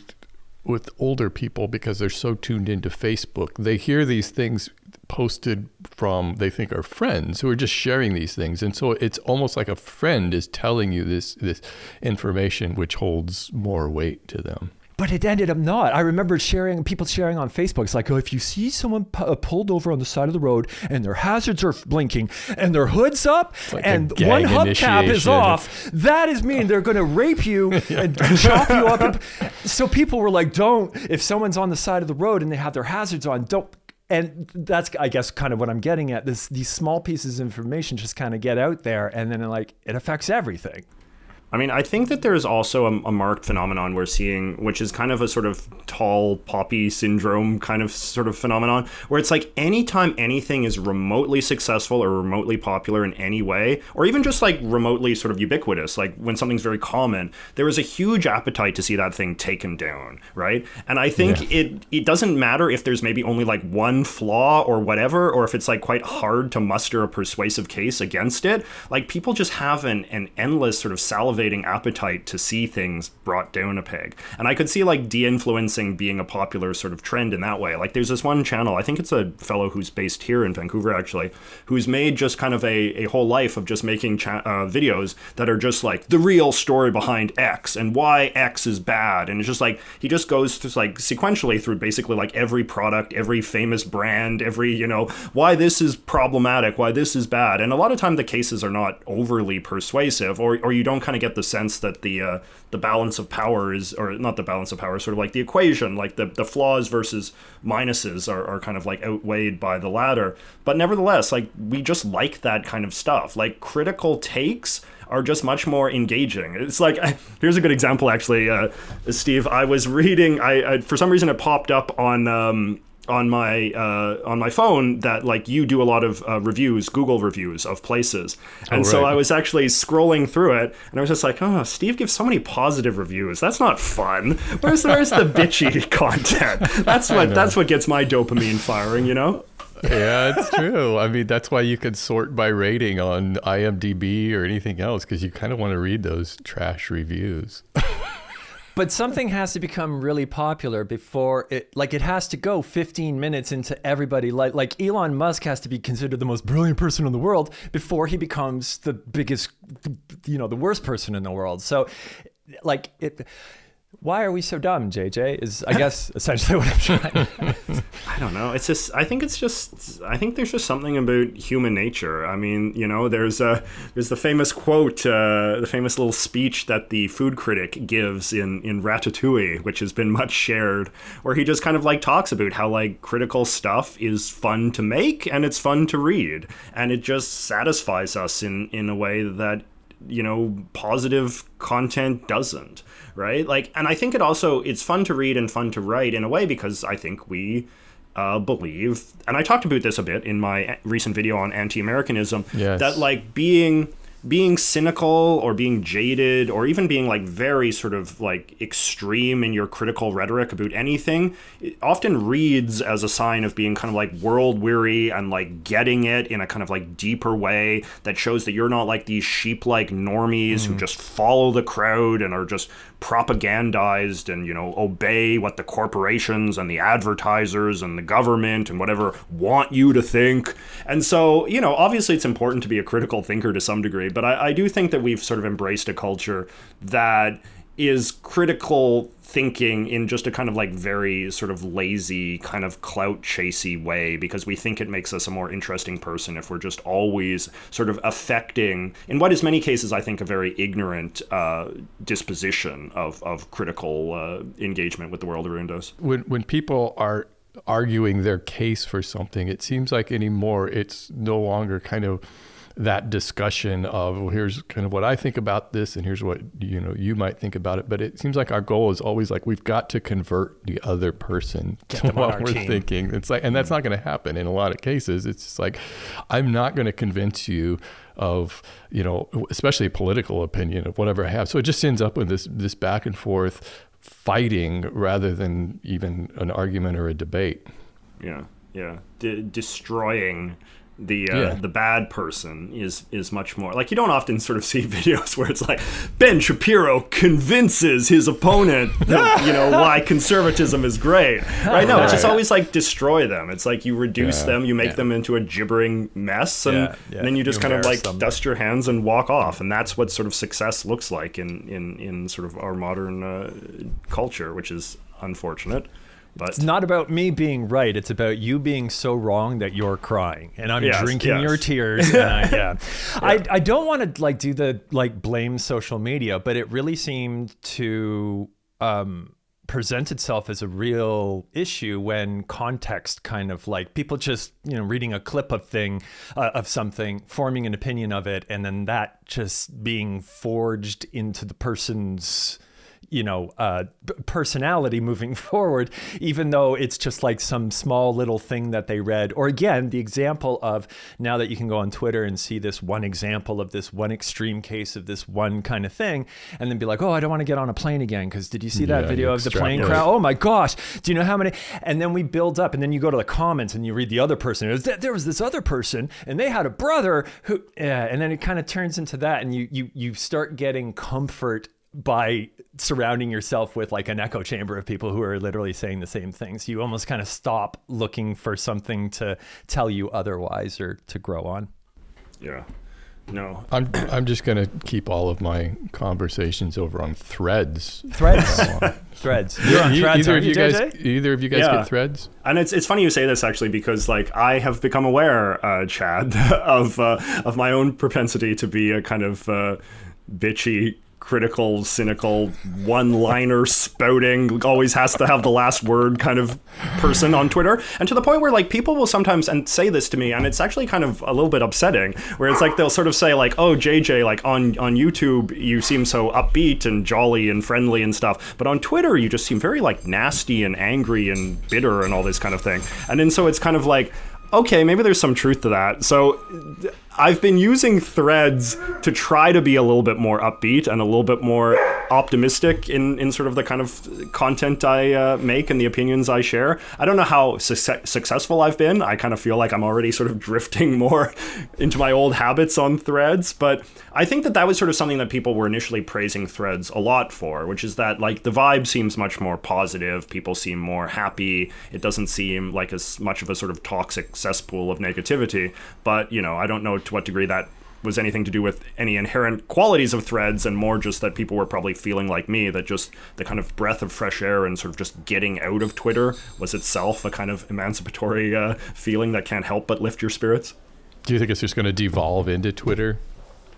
with older people, because they're so tuned into Facebook, they hear these things posted from, they think, are friends who are just sharing these things. And so it's almost like a friend is telling you this this information, which holds more weight to them. But it ended up not. I remember sharing, people sharing on Facebook. It's like, oh, if you see someone p- pulled over on the side of the road and their hazards are blinking and their hood's up like and one hubcap is off, that is mean they're going to rape you yeah. and chop you up. And, so people were like, don't, if someone's on the side of the road and they have their hazards on, don't. And that's, I guess, kind of what I'm getting at. This, these small pieces of information just kind of get out there and then like it affects everything. I mean, I think that there is also a, a marked phenomenon we're seeing, which is kind of a sort of tall poppy syndrome kind of sort of phenomenon, where it's like anytime anything is remotely successful or remotely popular in any way, or even just like remotely sort of ubiquitous, like when something's very common, there is a huge appetite to see that thing taken down, right? And I think yeah. it, it doesn't matter if there's maybe only like one flaw or whatever, or if it's like quite hard to muster a persuasive case against it. Like people just have an, an endless sort of salivating appetite to see things brought down a peg. And I could see like de-influencing being a popular sort of trend in that way. Like there's this one channel, I think it's a fellow who's based here in Vancouver actually, who's made just kind of a, a whole life of just making cha- uh, videos that are just like the real story behind X and why X is bad. And it's just like, he just goes through like sequentially through basically like every product, every famous brand, every, you know, why this is problematic, why this is bad. And a lot of time the cases are not overly persuasive or, or you don't kind of get the sense that the uh, the balance of power is, or not the balance of power, sort of like the equation, like the, the flaws versus minuses are, are kind of like outweighed by the latter. But nevertheless, like we just like that kind of stuff. Like critical takes are just much more engaging. It's like, here's a good example actually, uh, Steve. I was reading, I, I for some reason it popped up on... Um, on my uh, on my phone that like you do a lot of uh, reviews, Google reviews of places. And oh, right. So I was actually scrolling through it and I was just like, oh, Steve gives so many positive reviews. That's not fun. Where's, where's the bitchy content? That's what that's what gets my dopamine firing, you know? Yeah, it's true. I mean, that's why you can sort by rating on I M D B or anything else, because you kind of want to read those trash reviews. But something has to become really popular before it, like it has to go fifteen minutes into everybody. Like, like Elon Musk has to be considered the most brilliant person in the world before he becomes the biggest, you know, the worst person in the world. So like, it, why are we so dumb, J J? Is, I guess, essentially what I'm trying. I don't know. It's just, I think it's just, I think there's just something about human nature. I mean, you know, there's a, there's the famous quote, uh, the famous little speech that the food critic gives in, in Ratatouille, which has been much shared, where he just kind of like talks about how like critical stuff is fun to make and it's fun to read. And it just satisfies us in, in a way that, you know, positive content doesn't, right? Like, and I think it also, it's fun to read and fun to write in a way because I think we uh, believe, and I talked about this a bit in my recent video on anti-Americanism, yes. that like being being cynical or being jaded or even being like very sort of like extreme in your critical rhetoric about anything, it often reads as a sign of being kind of like world weary and like getting it in a kind of like deeper way that shows that you're not like these sheep-like normies mm. who just follow the crowd and are just propagandized and, you know, obey what the corporations and the advertisers and the government and whatever want you to think. And so, you know, obviously it's important to be a critical thinker to some degree, but I, I do think that we've sort of embraced a culture that is critical thinking in just a kind of like very sort of lazy kind of clout chasey way because we think it makes us a more interesting person if we're just always sort of affecting in what is many cases I think a very ignorant uh, disposition of of critical uh, engagement with the world around us. When when people are arguing their case for something, it seems like anymore it's no longer kind of that discussion of, well, here's kind of what I think about this and here's what, you know, you might think about it. But it seems like our goal is always like, we've got to convert the other person Get to what we're team. thinking. It's like, and that's not going to happen in a lot of cases. It's just like, I'm not going to convince you of, you know, especially a political opinion of whatever I have. So it just ends up with this, this back and forth fighting rather than even an argument or a debate. Yeah. Yeah. De- destroying the uh, yeah. the bad person is is much more like, you don't often sort of see videos where it's like Ben Shapiro convinces his opponent that, you know, why conservatism is great, right? No, it's just always like destroy them. It's like you reduce yeah. them, you make yeah. them into a gibbering mess, and, yeah. Yeah. and then you just you kind of like somebody. dust your hands and walk off, and that's what sort of success looks like in in in sort of our modern uh, culture, which is unfortunate. But it's not about me being right. It's about you being so wrong that you're crying, and I'm yes, drinking yes. your tears. And I, yeah. yeah. I, I don't want to like do the like blame social media, but it really seemed to um, present itself as a real issue when context kind of like people just, you know, reading a clip of thing uh, of something, forming an opinion of it, and then that just being forged into the person's, you know, uh, personality moving forward, even though it's just like some small little thing that they read. Or again, the example of now that you can go on Twitter and see this one example of this one extreme case of this one kind of thing, and then be like, oh, I don't want to get on a plane again because did you see that yeah, video of the plane crash? Oh my gosh, do you know how many? And then we build up, and then you go to the comments and you read the other person. There was this other person and they had a brother who, yeah, and then it kind of turns into that, and you you you start getting comfort by surrounding yourself with like an echo chamber of people who are literally saying the same things. You almost kind of stop looking for something to tell you otherwise or to grow on. Yeah. No. I'm I'm just going to keep all of my conversations over on threads. Threads. Threads. You're on you, threads, either of you, you guys, either of you guys yeah. get threads? And it's it's funny you say this, actually, because like I have become aware, uh, Chad, of uh, of my own propensity to be a kind of uh, bitchy, critical, cynical, one-liner spouting, always has to have the last word kind of person on Twitter. And to the point where like people will sometimes and say this to me, and it's actually kind of a little bit upsetting, where it's like they'll sort of say like, oh, J J, like on, on YouTube, you seem so upbeat and jolly and friendly and stuff, but on Twitter, you just seem very like nasty and angry and bitter and all this kind of thing. And then so it's kind of like, okay, maybe there's some truth to that. So I've been using threads to try to be a little bit more upbeat and a little bit more optimistic in, in sort of the kind of content I uh, make and the opinions I share. I don't know how su- successful I've been. I kind of feel like I'm already sort of drifting more into my old habits on threads. But I think that that was sort of something that people were initially praising threads a lot for, which is that like the vibe seems much more positive. People seem more happy. It doesn't seem like as much of a sort of toxic cesspool of negativity. But, you know, I don't know to what degree that was anything to do with any inherent qualities of threads, and more just that people were probably feeling like me, that just the kind of breath of fresh air and sort of just getting out of Twitter was itself a kind of emancipatory uh, feeling that can't help but lift your spirits. Do you think it's just going to devolve into Twitter?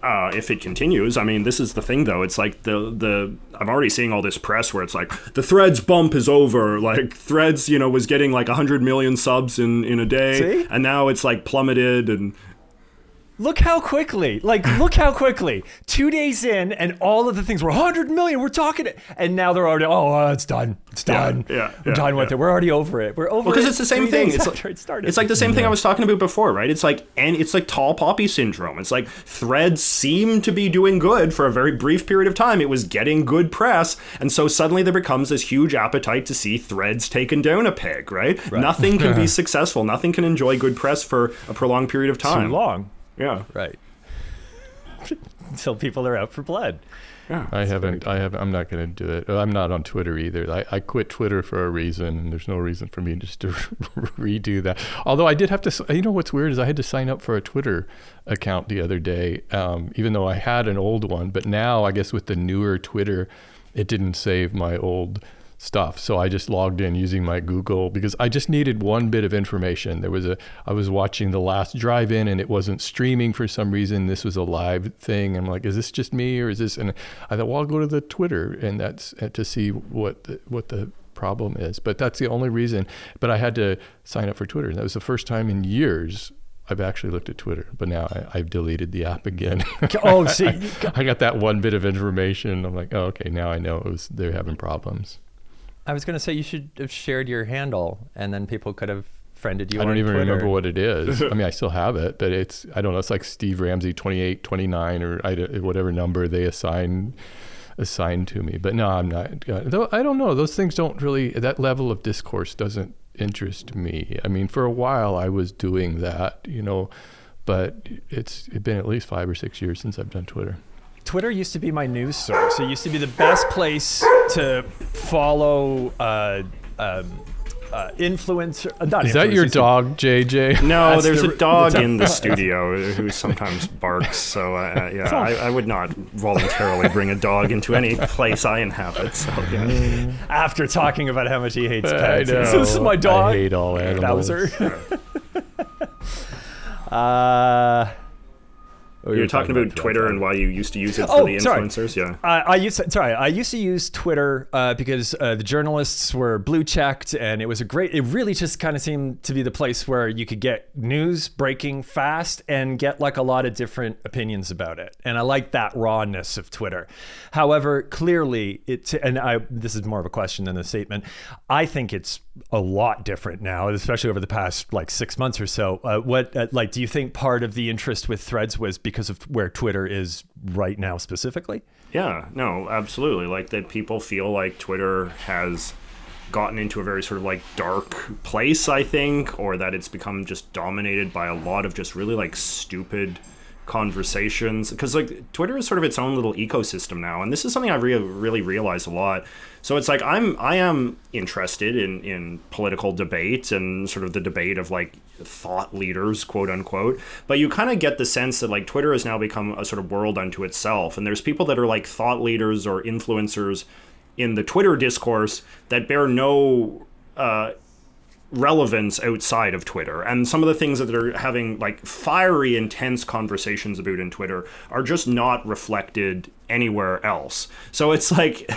Uh, if it continues, I mean, this is the thing, though. It's like the the I'm already seeing all this press where it's like the Threads bump is over. Like Threads, you know, was getting like one hundred million subs in, in a day. See? And now it's like plummeted and Look how quickly, like, look how quickly, two days in and all of the things were one hundred million, we're talking it. And now they're already, oh, uh, it's done. It's done. Yeah, yeah, we're yeah, done yeah. with it. We're already over it. We're over well, it. Because it's the same thing. It's like, it started. It's like the same yeah. thing I was talking about before, right? It's like, and it's like tall poppy syndrome. It's like threads seem to be doing good for a very brief period of time. It was getting good press. And so suddenly there becomes this huge appetite to see threads taken down a peg, right? right. Nothing can be successful. Nothing can enjoy good press for a prolonged period of time. Too long. Yeah. Right. Until people are out for blood. Yeah. I haven't. I have. I'm not going to do it. I'm not on Twitter either. I, I quit Twitter for a reason, and there's no reason for me just to redo that. Although I did have to. You know what's weird is I had to sign up for a Twitter account the other day, um, even though I had an old one. But now I guess with the newer Twitter, it didn't save my old stuff. So I just logged in using my Google because I just needed one bit of information. There was a, I was watching the last drive-in and it wasn't streaming for some reason. This was a live thing. I'm like, is this just me or is this? And I thought, well, I'll go to the Twitter and that's to see what the, what the problem is. But that's the only reason. But I had to sign up for Twitter. And that was the first time in years I've actually looked at Twitter, but now I, I've deleted the app again. Oh, see, I, I got that one bit of information. I'm like, oh, okay, now I know it was, they're having problems. I was going to say you should have shared your handle and then people could have friended you on Twitter. I don't even remember what it is. I mean, I still have it, but it's, I don't know, it's like Steve Ramsey twenty-eight, twenty-nine or I, whatever number they assign assign to me. But no, I'm not. Though I don't know. Those things don't really, that level of discourse doesn't interest me. I mean, for a while I was doing that, you know, but it's been at least five or six years since I've done Twitter. Twitter used to be my news source. It used to be the best place to follow uh, um, uh, influencer. Uh, not Is influencer, that your dog, J J? No, That's there's the, a dog the in the studio who sometimes barks. So uh, yeah, I, I would not voluntarily bring a dog into any place I inhabit. So yeah. After talking about how much he hates pets, I know. So this is my dog. I hate all animals. That was her. uh. Oh, you're, you're talking, talking about Twitter and why you used to use it oh, for the influencers, sorry. yeah. Uh, I used to, sorry, I used to use Twitter uh, because uh, the journalists were blue checked, and it was a great. It really just kind of seemed to be the place where you could get news breaking fast and get like a lot of different opinions about it. And I liked that rawness of Twitter. However, clearly it and I. This is more of a question than a statement. I think it's a lot different now, especially over the past like six months or so. Uh, what uh, like do you think part of the interest with Threads was because of where Twitter is right now specifically? Yeah, no, absolutely. Like that people feel like Twitter has gotten into a very sort of like dark place, I think, or that it's become just dominated by a lot of just really like stupid conversations. Because like Twitter is sort of its own little ecosystem now. And this is something I really, really realized a lot. So it's like I'm I am interested in, in political debate and sort of the debate of like thought leaders, quote unquote. But you kind of get the sense that like Twitter has now become a sort of world unto itself. And there's people that are like thought leaders or influencers in the Twitter discourse that bear no uh, relevance outside of Twitter. And some of the things that they're having like fiery, intense conversations about in Twitter are just not reflected anywhere else. So it's like,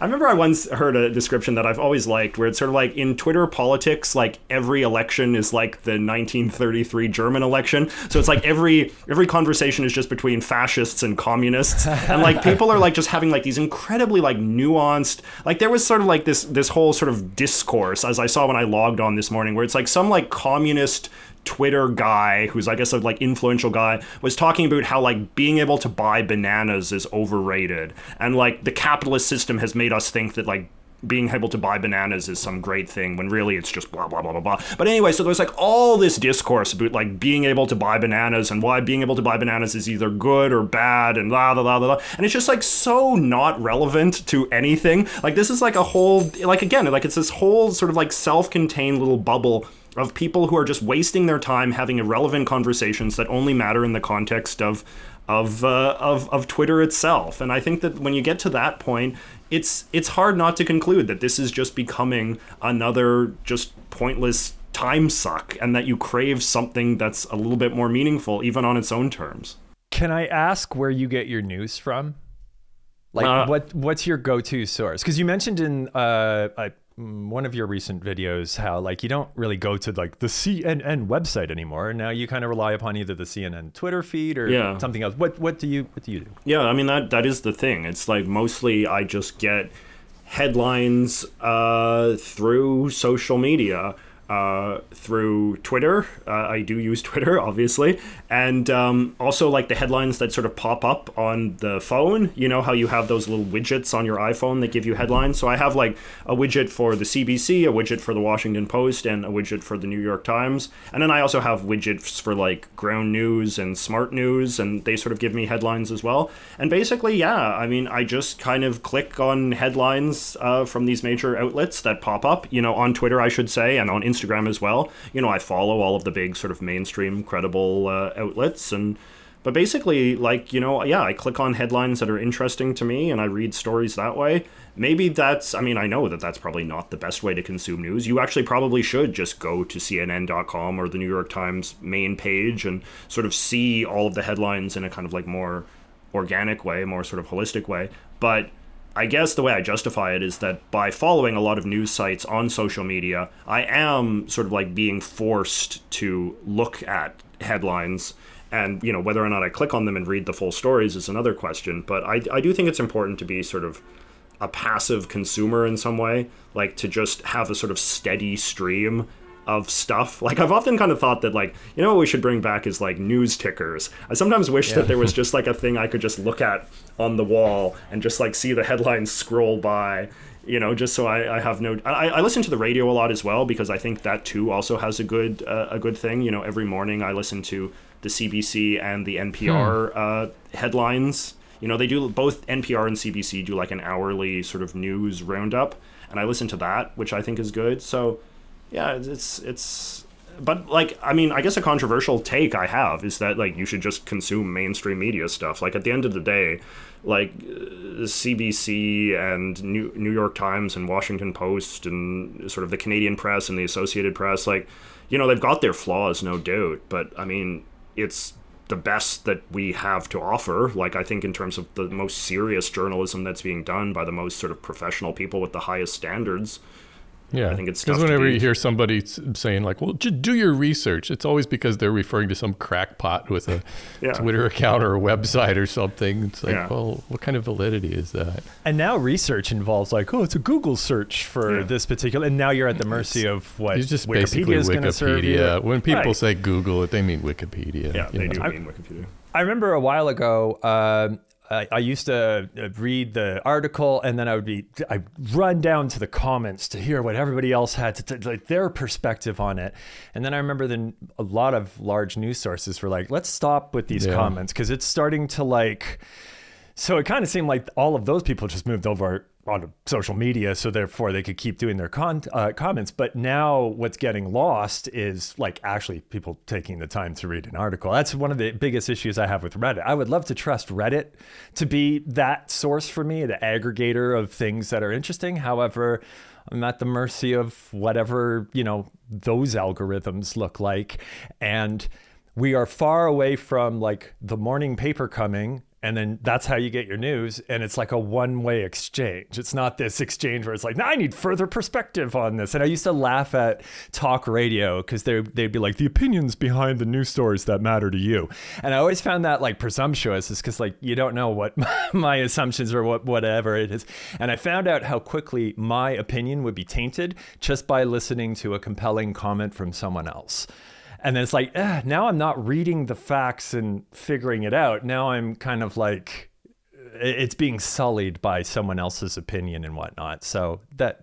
I remember I once heard a description that I've always liked where it's sort of like in Twitter politics, like every election is like the nineteen thirty-three German election. So it's like every every conversation is just between fascists and communists. And like people are like just having like these incredibly like nuanced, like there was sort of like this this whole sort of discourse as I saw when I logged on this morning where it's like some like communist Twitter guy who's I guess a like influential guy was talking about how like being able to buy bananas is overrated and like the capitalist system has made us think that like being able to buy bananas is some great thing when really it's just blah blah blah blah blah. But anyway, so there's like all this discourse about like being able to buy bananas and why being able to buy bananas is either good or bad and blah blah blah blah. And it's just like so not relevant to anything. Like this is like a whole like again like it's this whole sort of like self-contained little bubble of people who are just wasting their time having irrelevant conversations that only matter in the context of of uh, of of Twitter itself. And I think that when you get to that point, it's it's hard not to conclude that this is just becoming another just pointless time suck and that you crave something that's a little bit more meaningful, even on its own terms. Can I ask where you get your news from? Like uh, what what's your go-to source? Because you mentioned in uh, I one of your recent videos how like you don't really go to like the C N N website anymore. Now you kind of rely upon either the C N N Twitter feed or yeah. something else. What what do you what do you do? Yeah, I mean that that is the thing. It's like mostly I just get headlines uh, through social media, uh, through Twitter. Uh, I do use Twitter, obviously, and um, also like the headlines that sort of pop up on the phone. You know how you have those little widgets on your iPhone that give you headlines? So I have like a widget for the C B C, a widget for the Washington Post, and a widget for the New York Times. And then I also have widgets for like Ground News and Smart News, and they sort of give me headlines as well. And basically, yeah, I mean, I just kind of click on headlines uh, from these major outlets that pop up, you know, on Twitter, I should say, and on Instagram. Instagram as well. You know, I follow all of the big sort of mainstream credible uh, outlets and but basically like, you know, yeah, I click on headlines that are interesting to me and I read stories that way. Maybe that's, I mean, I know that that's probably not the best way to consume news. You actually probably should just go to C N N dot com or the New York Times main page and sort of see all of the headlines in a kind of like more organic way, more sort of holistic way. But I guess the way I justify it is that by following a lot of news sites on social media, I am sort of like being forced to look at headlines and, you know, whether or not I click on them and read the full stories is another question. But I, I do think it's important to be sort of a passive consumer in some way, like to just have a sort of steady stream of stuff. Like I've often kind of thought that like, you know, what we should bring back is like news tickers. I sometimes wish yeah. that there was just like a thing I could just look at on the wall and just like see the headlines scroll by you know, just so I, I have no, I, I listen to the radio a lot as well, because I think that too also has a good, uh, a good thing. You know, every morning I listen to the C B C and the N P R hmm. uh, headlines. You know, they do, both N P R and C B C do like an hourly sort of news roundup, and I listen to that, which I think is good. So yeah, it's, it's, but like, I mean, I guess a controversial take I have is that like, you should just consume mainstream media stuff. Like at the end of the day, like C B C and New, New York Times and Washington Post and sort of the Canadian press and the Associated Press, like, you know, they've got their flaws, no doubt. But I mean, it's the best that we have to offer. Like, I think in terms of the most serious journalism that's being done by the most sort of professional people with the highest standards. Yeah, I think it's because whenever you hear somebody saying like, well, j- do your research, it's always because they're referring to some crackpot with a yeah. Twitter account or a website or something. It's like, yeah. well, what kind of validity is that? And now research involves like, oh, it's a Google search for yeah. this particular, and now you're at the mercy it's, of what it's just Wikipedia basically is going to serve you. When people right. say Google, they mean Wikipedia. Yeah, they know? do I, mean Wikipedia. I remember a while ago, um, I, I used to read the article and then I would be, I run down to the comments to hear what everybody else had to, to like their perspective on it. And then I remember then a lot of large news sources were like, let's stop with these yeah. comments because it's starting to like, so it kind of seemed like all of those people just moved over onto social media, so therefore they could keep doing their con- uh, comments. But now what's getting lost is like actually people taking the time to read an article. That's one of the biggest issues I have with Reddit. I would love to trust Reddit to be that source for me, the aggregator of things that are interesting. However, I'm at the mercy of whatever, you know, those algorithms look like. And we are far away from like the morning paper coming, and then that's how you get your news. And it's like a one-way exchange. It's not this exchange where it's like, no, I need further perspective on this. And I used to laugh at talk radio because they'd be like, the opinions behind the news stories that matter to you. And I always found that like presumptuous, is because like, you don't know what my, my assumptions or what, whatever it is. And I found out how quickly my opinion would be tainted just by listening to a compelling comment from someone else. And then it's like, eh, now I'm not reading the facts and figuring it out. Now I'm kind of like, it's being sullied by someone else's opinion and whatnot. So that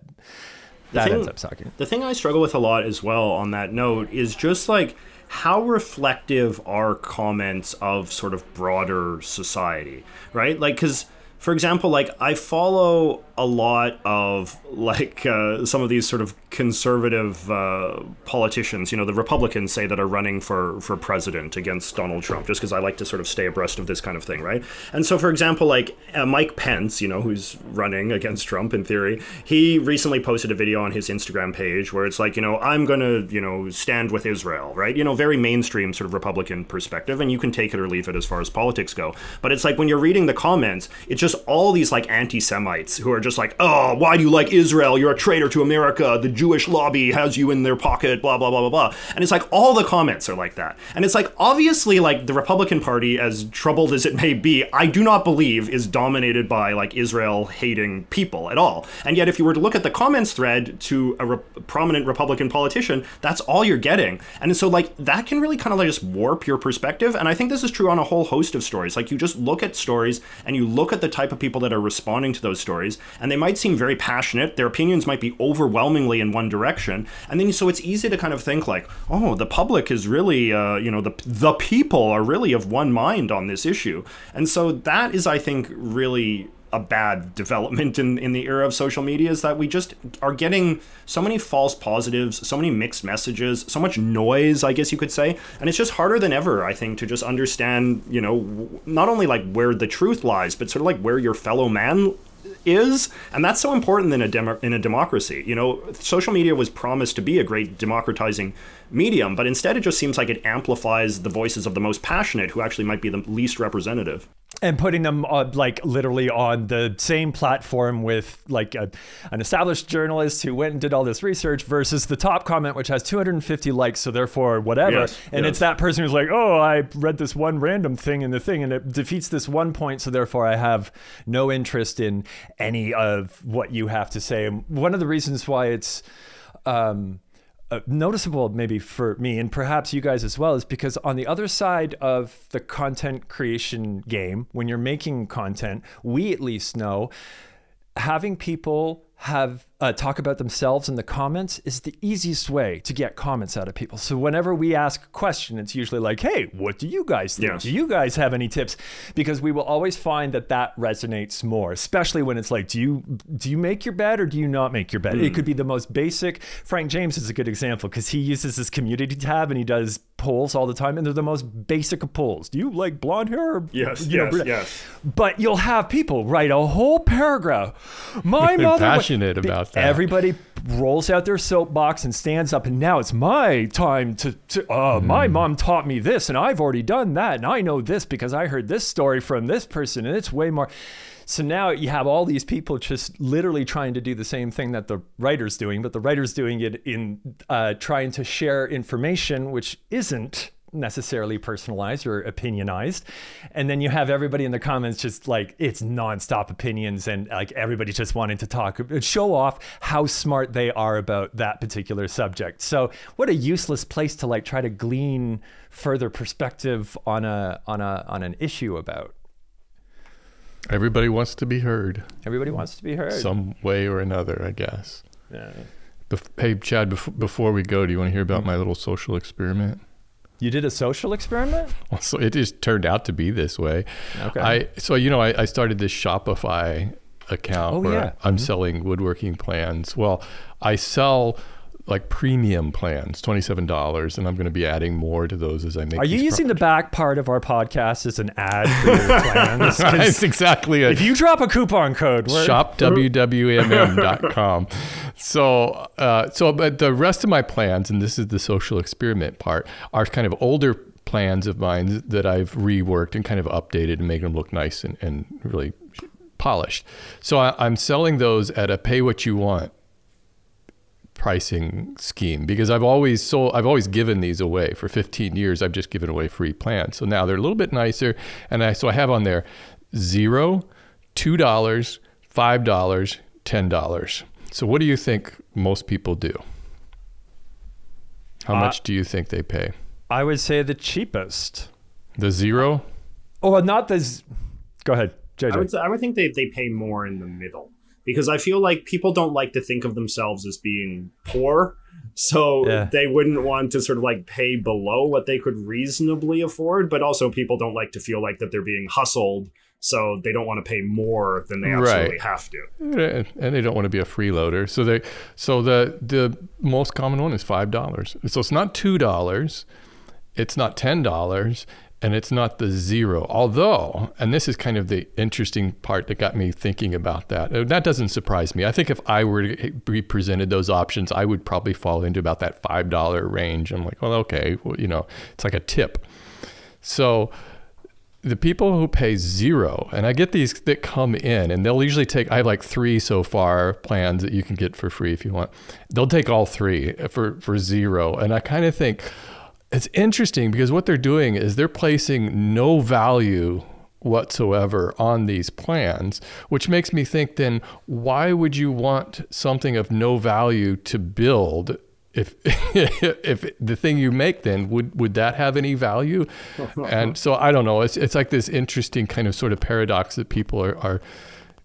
that thing, ends up sucking. The thing I struggle with a lot as well on that note is just like, how reflective are comments of sort of broader society, right? Like, because, for example, like I follow a lot of like uh, some of these sort of conservative uh, politicians, you know, the Republicans say that are running for, for president against Donald Trump, just because I like to sort of stay abreast of this kind of thing. Right. And so, for example, like uh, Mike Pence, you know, who's running against Trump in theory, he recently posted a video on his Instagram page where it's like, you know, I'm going to, you know, stand with Israel. Right. You know, very mainstream sort of Republican perspective. And you can take it or leave it as far as politics go. But it's like when you're reading the comments, it's just all these like anti-Semites who are just like, oh, why do you like Israel? You're a traitor to America. The Jewish lobby has you in their pocket, blah, blah, blah, blah, blah. And it's like all the comments are like that. And it's like, obviously, like the Republican Party, as troubled as it may be, I do not believe is dominated by like Israel hating people at all. And yet if you were to look at the comments thread to a re- prominent Republican politician, that's all you're getting. And so like that can really kind of like just warp your perspective. And I think this is true on a whole host of stories. Like you just look at stories and you look at the type of people that are responding to those stories, and they might seem very passionate. Their opinions might be overwhelmingly in one direction. And then so it's easy to kind of think like, oh, the public is really, uh, you know, the the people are really of one mind on this issue. And so that is, I think, really a bad development in, in the era of social media, is that we just are getting so many false positives, so many mixed messages, so much noise, I guess you could say. And it's just harder than ever, I think, to just understand, you know, not only like where the truth lies, but sort of like where your fellow man is. And that's so important in a demo- in a democracy. You know, social media was promised to be a great democratizing medium, but instead it just seems like it amplifies the voices of the most passionate, who actually might be the least representative. And putting them uh, like literally on the same platform with like a, an established journalist who went and did all this research versus the top comment, which has two hundred fifty likes, so therefore whatever. Yes, and yes. It's that person who's like, oh, I read this one random thing in the thing and it defeats this one point, so therefore I have no interest in any of what you have to say. And one of the reasons why it's um, uh, noticeable maybe for me and perhaps you guys as well is because on the other side of the content creation game, when you're making content, we at least know having people have uh, talk about themselves in the comments is the easiest way to get comments out of people. So whenever we ask a question, it's usually like, hey, what do you guys think? Yes. Do you guys have any tips? Because we will always find that that resonates more, especially when it's like, do you do you make your bed or do you not make your bed? Mm. It could be the most basic. Frank James is a good example because he uses his community tab and he does polls all the time, and they're the most basic of polls. Do you like blonde hair? Or, yes, you know, yes, yes. But you'll have people write a whole paragraph. My mother... passionate was, about that. Everybody rolls out their soapbox and stands up, and now it's my time to... to uh, mm. My mom taught me this, and I've already done that, and I know this because I heard this story from this person, and it's way more... So now you have all these people just literally trying to do the same thing that the writer's doing, but the writer's doing it in uh, trying to share information which isn't necessarily personalized or opinionized. And then you have everybody in the comments just like, it's nonstop opinions, and like everybody just wanting to talk, show off how smart they are about that particular subject. So what a useless place to like try to glean further perspective on a on a on an issue about. Everybody wants to be heard. Everybody wants to be heard. Some way or another, I guess. Yeah. Bef- hey, Chad, bef- before we go, do you want to hear about mm-hmm. my little social experiment? You did a social experiment? Well, so it just turned out to be this way. Okay. I, so, you know, I, I started this Shopify account oh, where yeah. I'm mm-hmm. selling woodworking plans. Well, I sell... like premium plans, twenty-seven dollars, and I'm going to be adding more to those as I make. Are you using projects. The back part of our podcast as an ad for your plans? That's exactly it. If you drop a coupon code, we're... shop w w m m dot com. So, uh, so, but the rest of my plans, and this is the social experiment part, are kind of older plans of mine that I've reworked and kind of updated and making them look nice and, and really polished. So I, I'm selling those at a pay what you want pricing scheme, because I've always sold, I've always given these away for fifteen years. I've just given away free plans. So now they're a little bit nicer. And I, so I have on there zero, two dollars, five dollars, ten dollars. So what do you think most people do? How uh, much do you think they pay? I would say the cheapest. The zero? Oh, not the, z- go ahead, J J. I would, I would think they, they pay more in the middle. Because I feel like people don't like to think of themselves as being poor, so yeah. they wouldn't want to sort of like pay below what they could reasonably afford. But also people don't like to feel like that they're being hustled, so they don't want to pay more than they absolutely right. have to. And they don't want to be a freeloader. So they, so the the most common one is five dollars. So it's not two dollars, it's not ten dollars, and it's not the zero. Although, and this is kind of the interesting part that got me thinking about that. That doesn't surprise me. I think if I were to be presented those options, I would probably fall into about that five dollars range. I'm like, well, okay, well, you know, it's like a tip. So the people who pay zero, and I get these that come in, and they'll usually take, I have like three so far plans that you can get for free if you want. They'll take all three for, for zero. And I kind of think, it's interesting because what they're doing is they're placing no value whatsoever on these plans, which makes me think then, why would you want something of no value to build if if the thing you make then, would would that have any value? And so I don't know, it's it's like this interesting kind of sort of paradox that people are, are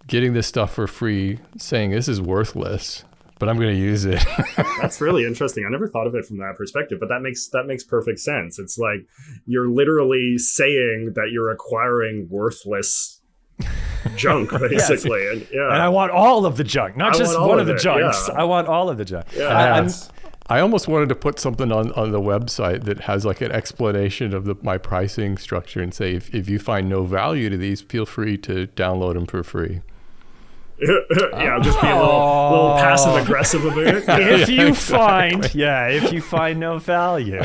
getting this stuff for free, saying this is worthless, but I'm going to use it. That's really interesting. I never thought of it from that perspective, but that makes that makes perfect sense. It's like you're literally saying that you're acquiring worthless junk, basically. Yes. And, yeah. and I want all of the junk, not I just one of, of the junks. Yeah. I want all of the junk. Yeah. And I almost wanted to put something on, on the website that has like an explanation of the, my pricing structure and say, if, if you find no value to these, feel free to download them for free. Yeah, just be a little, oh. little passive aggressive about it. If you yeah, exactly. find, yeah, if you find no value,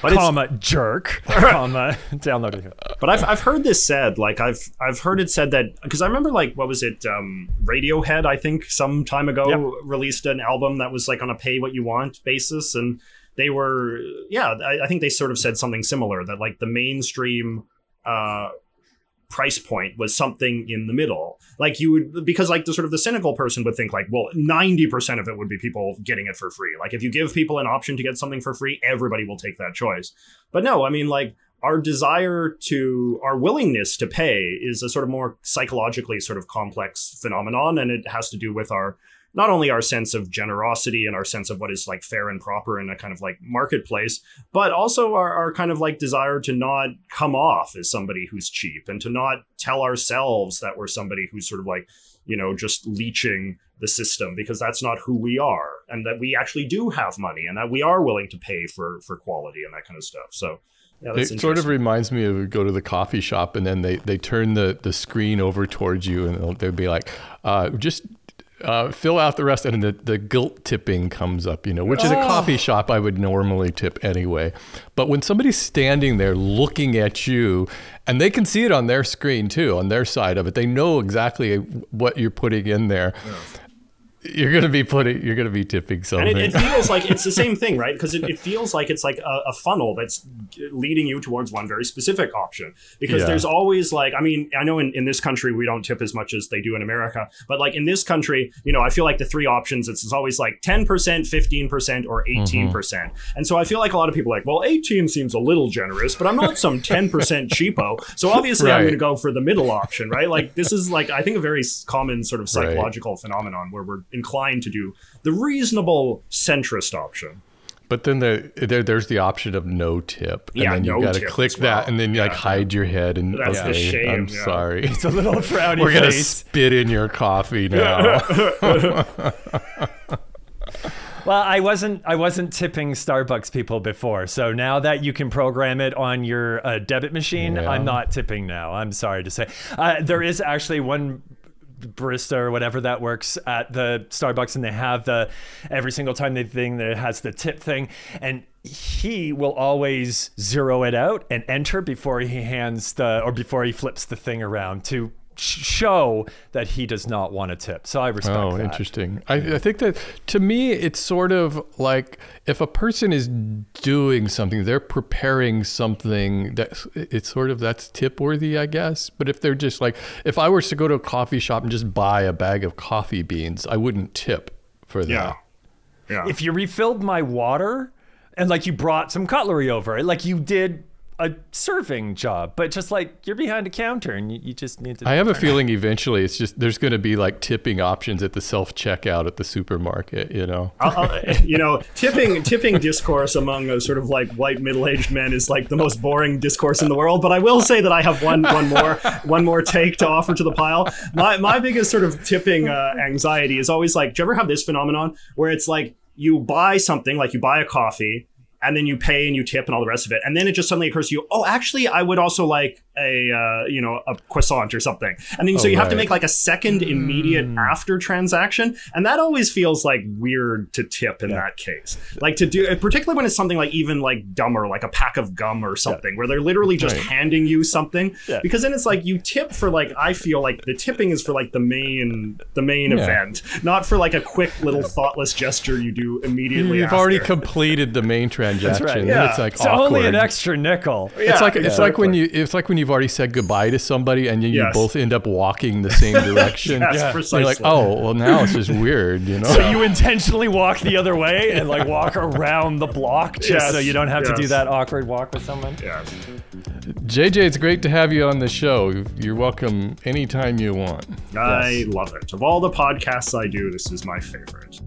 but comma jerk, comma download it here. But I've I've heard this said, like I've I've heard it said that because I remember like what was it, um, Radiohead I think some time ago yep. released an album that was like on a pay what you want basis, and they were yeah I, I think they sort of said something similar that like the mainstream. Uh, price point was something in the middle, like you would, because like the sort of the cynical person would think like, well, ninety percent of it would be people getting it for free, like if you give people an option to get something for free, everybody will take that choice. But no, I mean, like our desire to, our willingness to pay is a sort of more psychologically sort of complex phenomenon. And it has to do with our, not only our sense of generosity and our sense of what is like fair and proper in a kind of like marketplace, but also our, our kind of like desire to not come off as somebody who's cheap and to not tell ourselves that we're somebody who's sort of like, you know, just leeching the system, because that's not who we are, and that we actually do have money and that we are willing to pay for, for quality and that kind of stuff. So yeah, that's it sort of reminds me of go to the coffee shop and then they, they turn the, the screen over towards you and they'll be like, uh, just Uh, fill out the rest, and the, the guilt tipping comes up, you know, which oh. is a coffee shop I would normally tip anyway. But when somebody's standing there looking at you, and they can see it on their screen too, on their side of it, they know exactly what you're putting in there. Yeah. You're gonna be putting, you're gonna be tipping something. And it, it feels like it's the same thing, right? Because it, it feels like it's like a, a funnel that's leading you towards one very specific option. Because yeah. there's always like, I mean, I know in, in this country we don't tip as much as they do in America, but like in this country, you know, I feel like the three options, it's, it's always like ten percent, fifteen percent, or eighteen percent. Mm-hmm. And so I feel like a lot of people are like, well, eighteen seems a little generous, but I'm not some ten percent cheapo. So obviously right. I'm gonna go for the middle option, right? Like this is like, I think a very common sort of psychological right. phenomenon where we're inclined to do the reasonable centrist option. But then there, there there's the option of no tip. And yeah, then you no gotta click well. that and then you yeah. like hide your head and that's okay, the shame. I'm yeah. sorry. It's a little frowny. We're gonna face. spit in your coffee now. Well, I wasn't I wasn't tipping Starbucks people before. So now that you can program it on your uh, debit machine, yeah. I'm not tipping now. I'm sorry to say. Uh, there is actually one barista or whatever that works at the Starbucks, and they have the every single time they thing that has the tip thing, and he will always zero it out and enter before he hands the or before he flips the thing around to show that he does not want a tip. So I respect oh, that. Oh, interesting. I, I think that to me, it's sort of like if a person is doing something, they're preparing something that it's sort of that's tip worthy, I guess. But if they're just like, if I were to go to a coffee shop and just buy a bag of coffee beans, I wouldn't tip for that. Yeah. Yeah. If you refilled my water and like you brought some cutlery over, like you did a serving job, but just like you're behind a counter and you, you just need to. I have a feeling out. eventually it's just there's going to be like tipping options at the self-checkout at the supermarket, you know. I'll, I'll, you know, tipping tipping discourse among a sort of like white middle-aged men is like the most boring discourse in the world. But I will say that I have one one more one more take to offer to the pile. My my biggest sort of tipping uh, anxiety is always like, do you ever have this phenomenon where it's like you buy something, like you buy a coffee, and then you pay and you tip and all the rest of it. And then it just suddenly occurs to you, oh, actually, I would also like a, uh, you know, a croissant or something. And then oh, so you right. have to make like a second immediate mm. after transaction. And that always feels like weird to tip in yeah. that case. Like to do, particularly when it's something like even like dumber, like a pack of gum or something yeah. where they're literally just right. handing you something. Yeah. Because then it's like you tip for like, I feel like the tipping is for like the main, the main yeah. event, not for like a quick little thoughtless gesture you do immediately You've after. already completed the main transaction. That's right. Yeah. It's like it's awkward. Only an extra nickel. Yeah, it's like yeah, it's like when you it's like when you've already said goodbye to somebody and you, you yes. both end up walking the same direction. yes, yeah. precisely. You're like, oh, well, now it's just weird, you know. So you intentionally walk the other way and like walk around the block just yes. so you don't have yes. to do that awkward walk with someone. Yes. J J, it's great to have you on the show. You're welcome anytime you want. I yes. love it. Of all the podcasts I do, this is my favorite.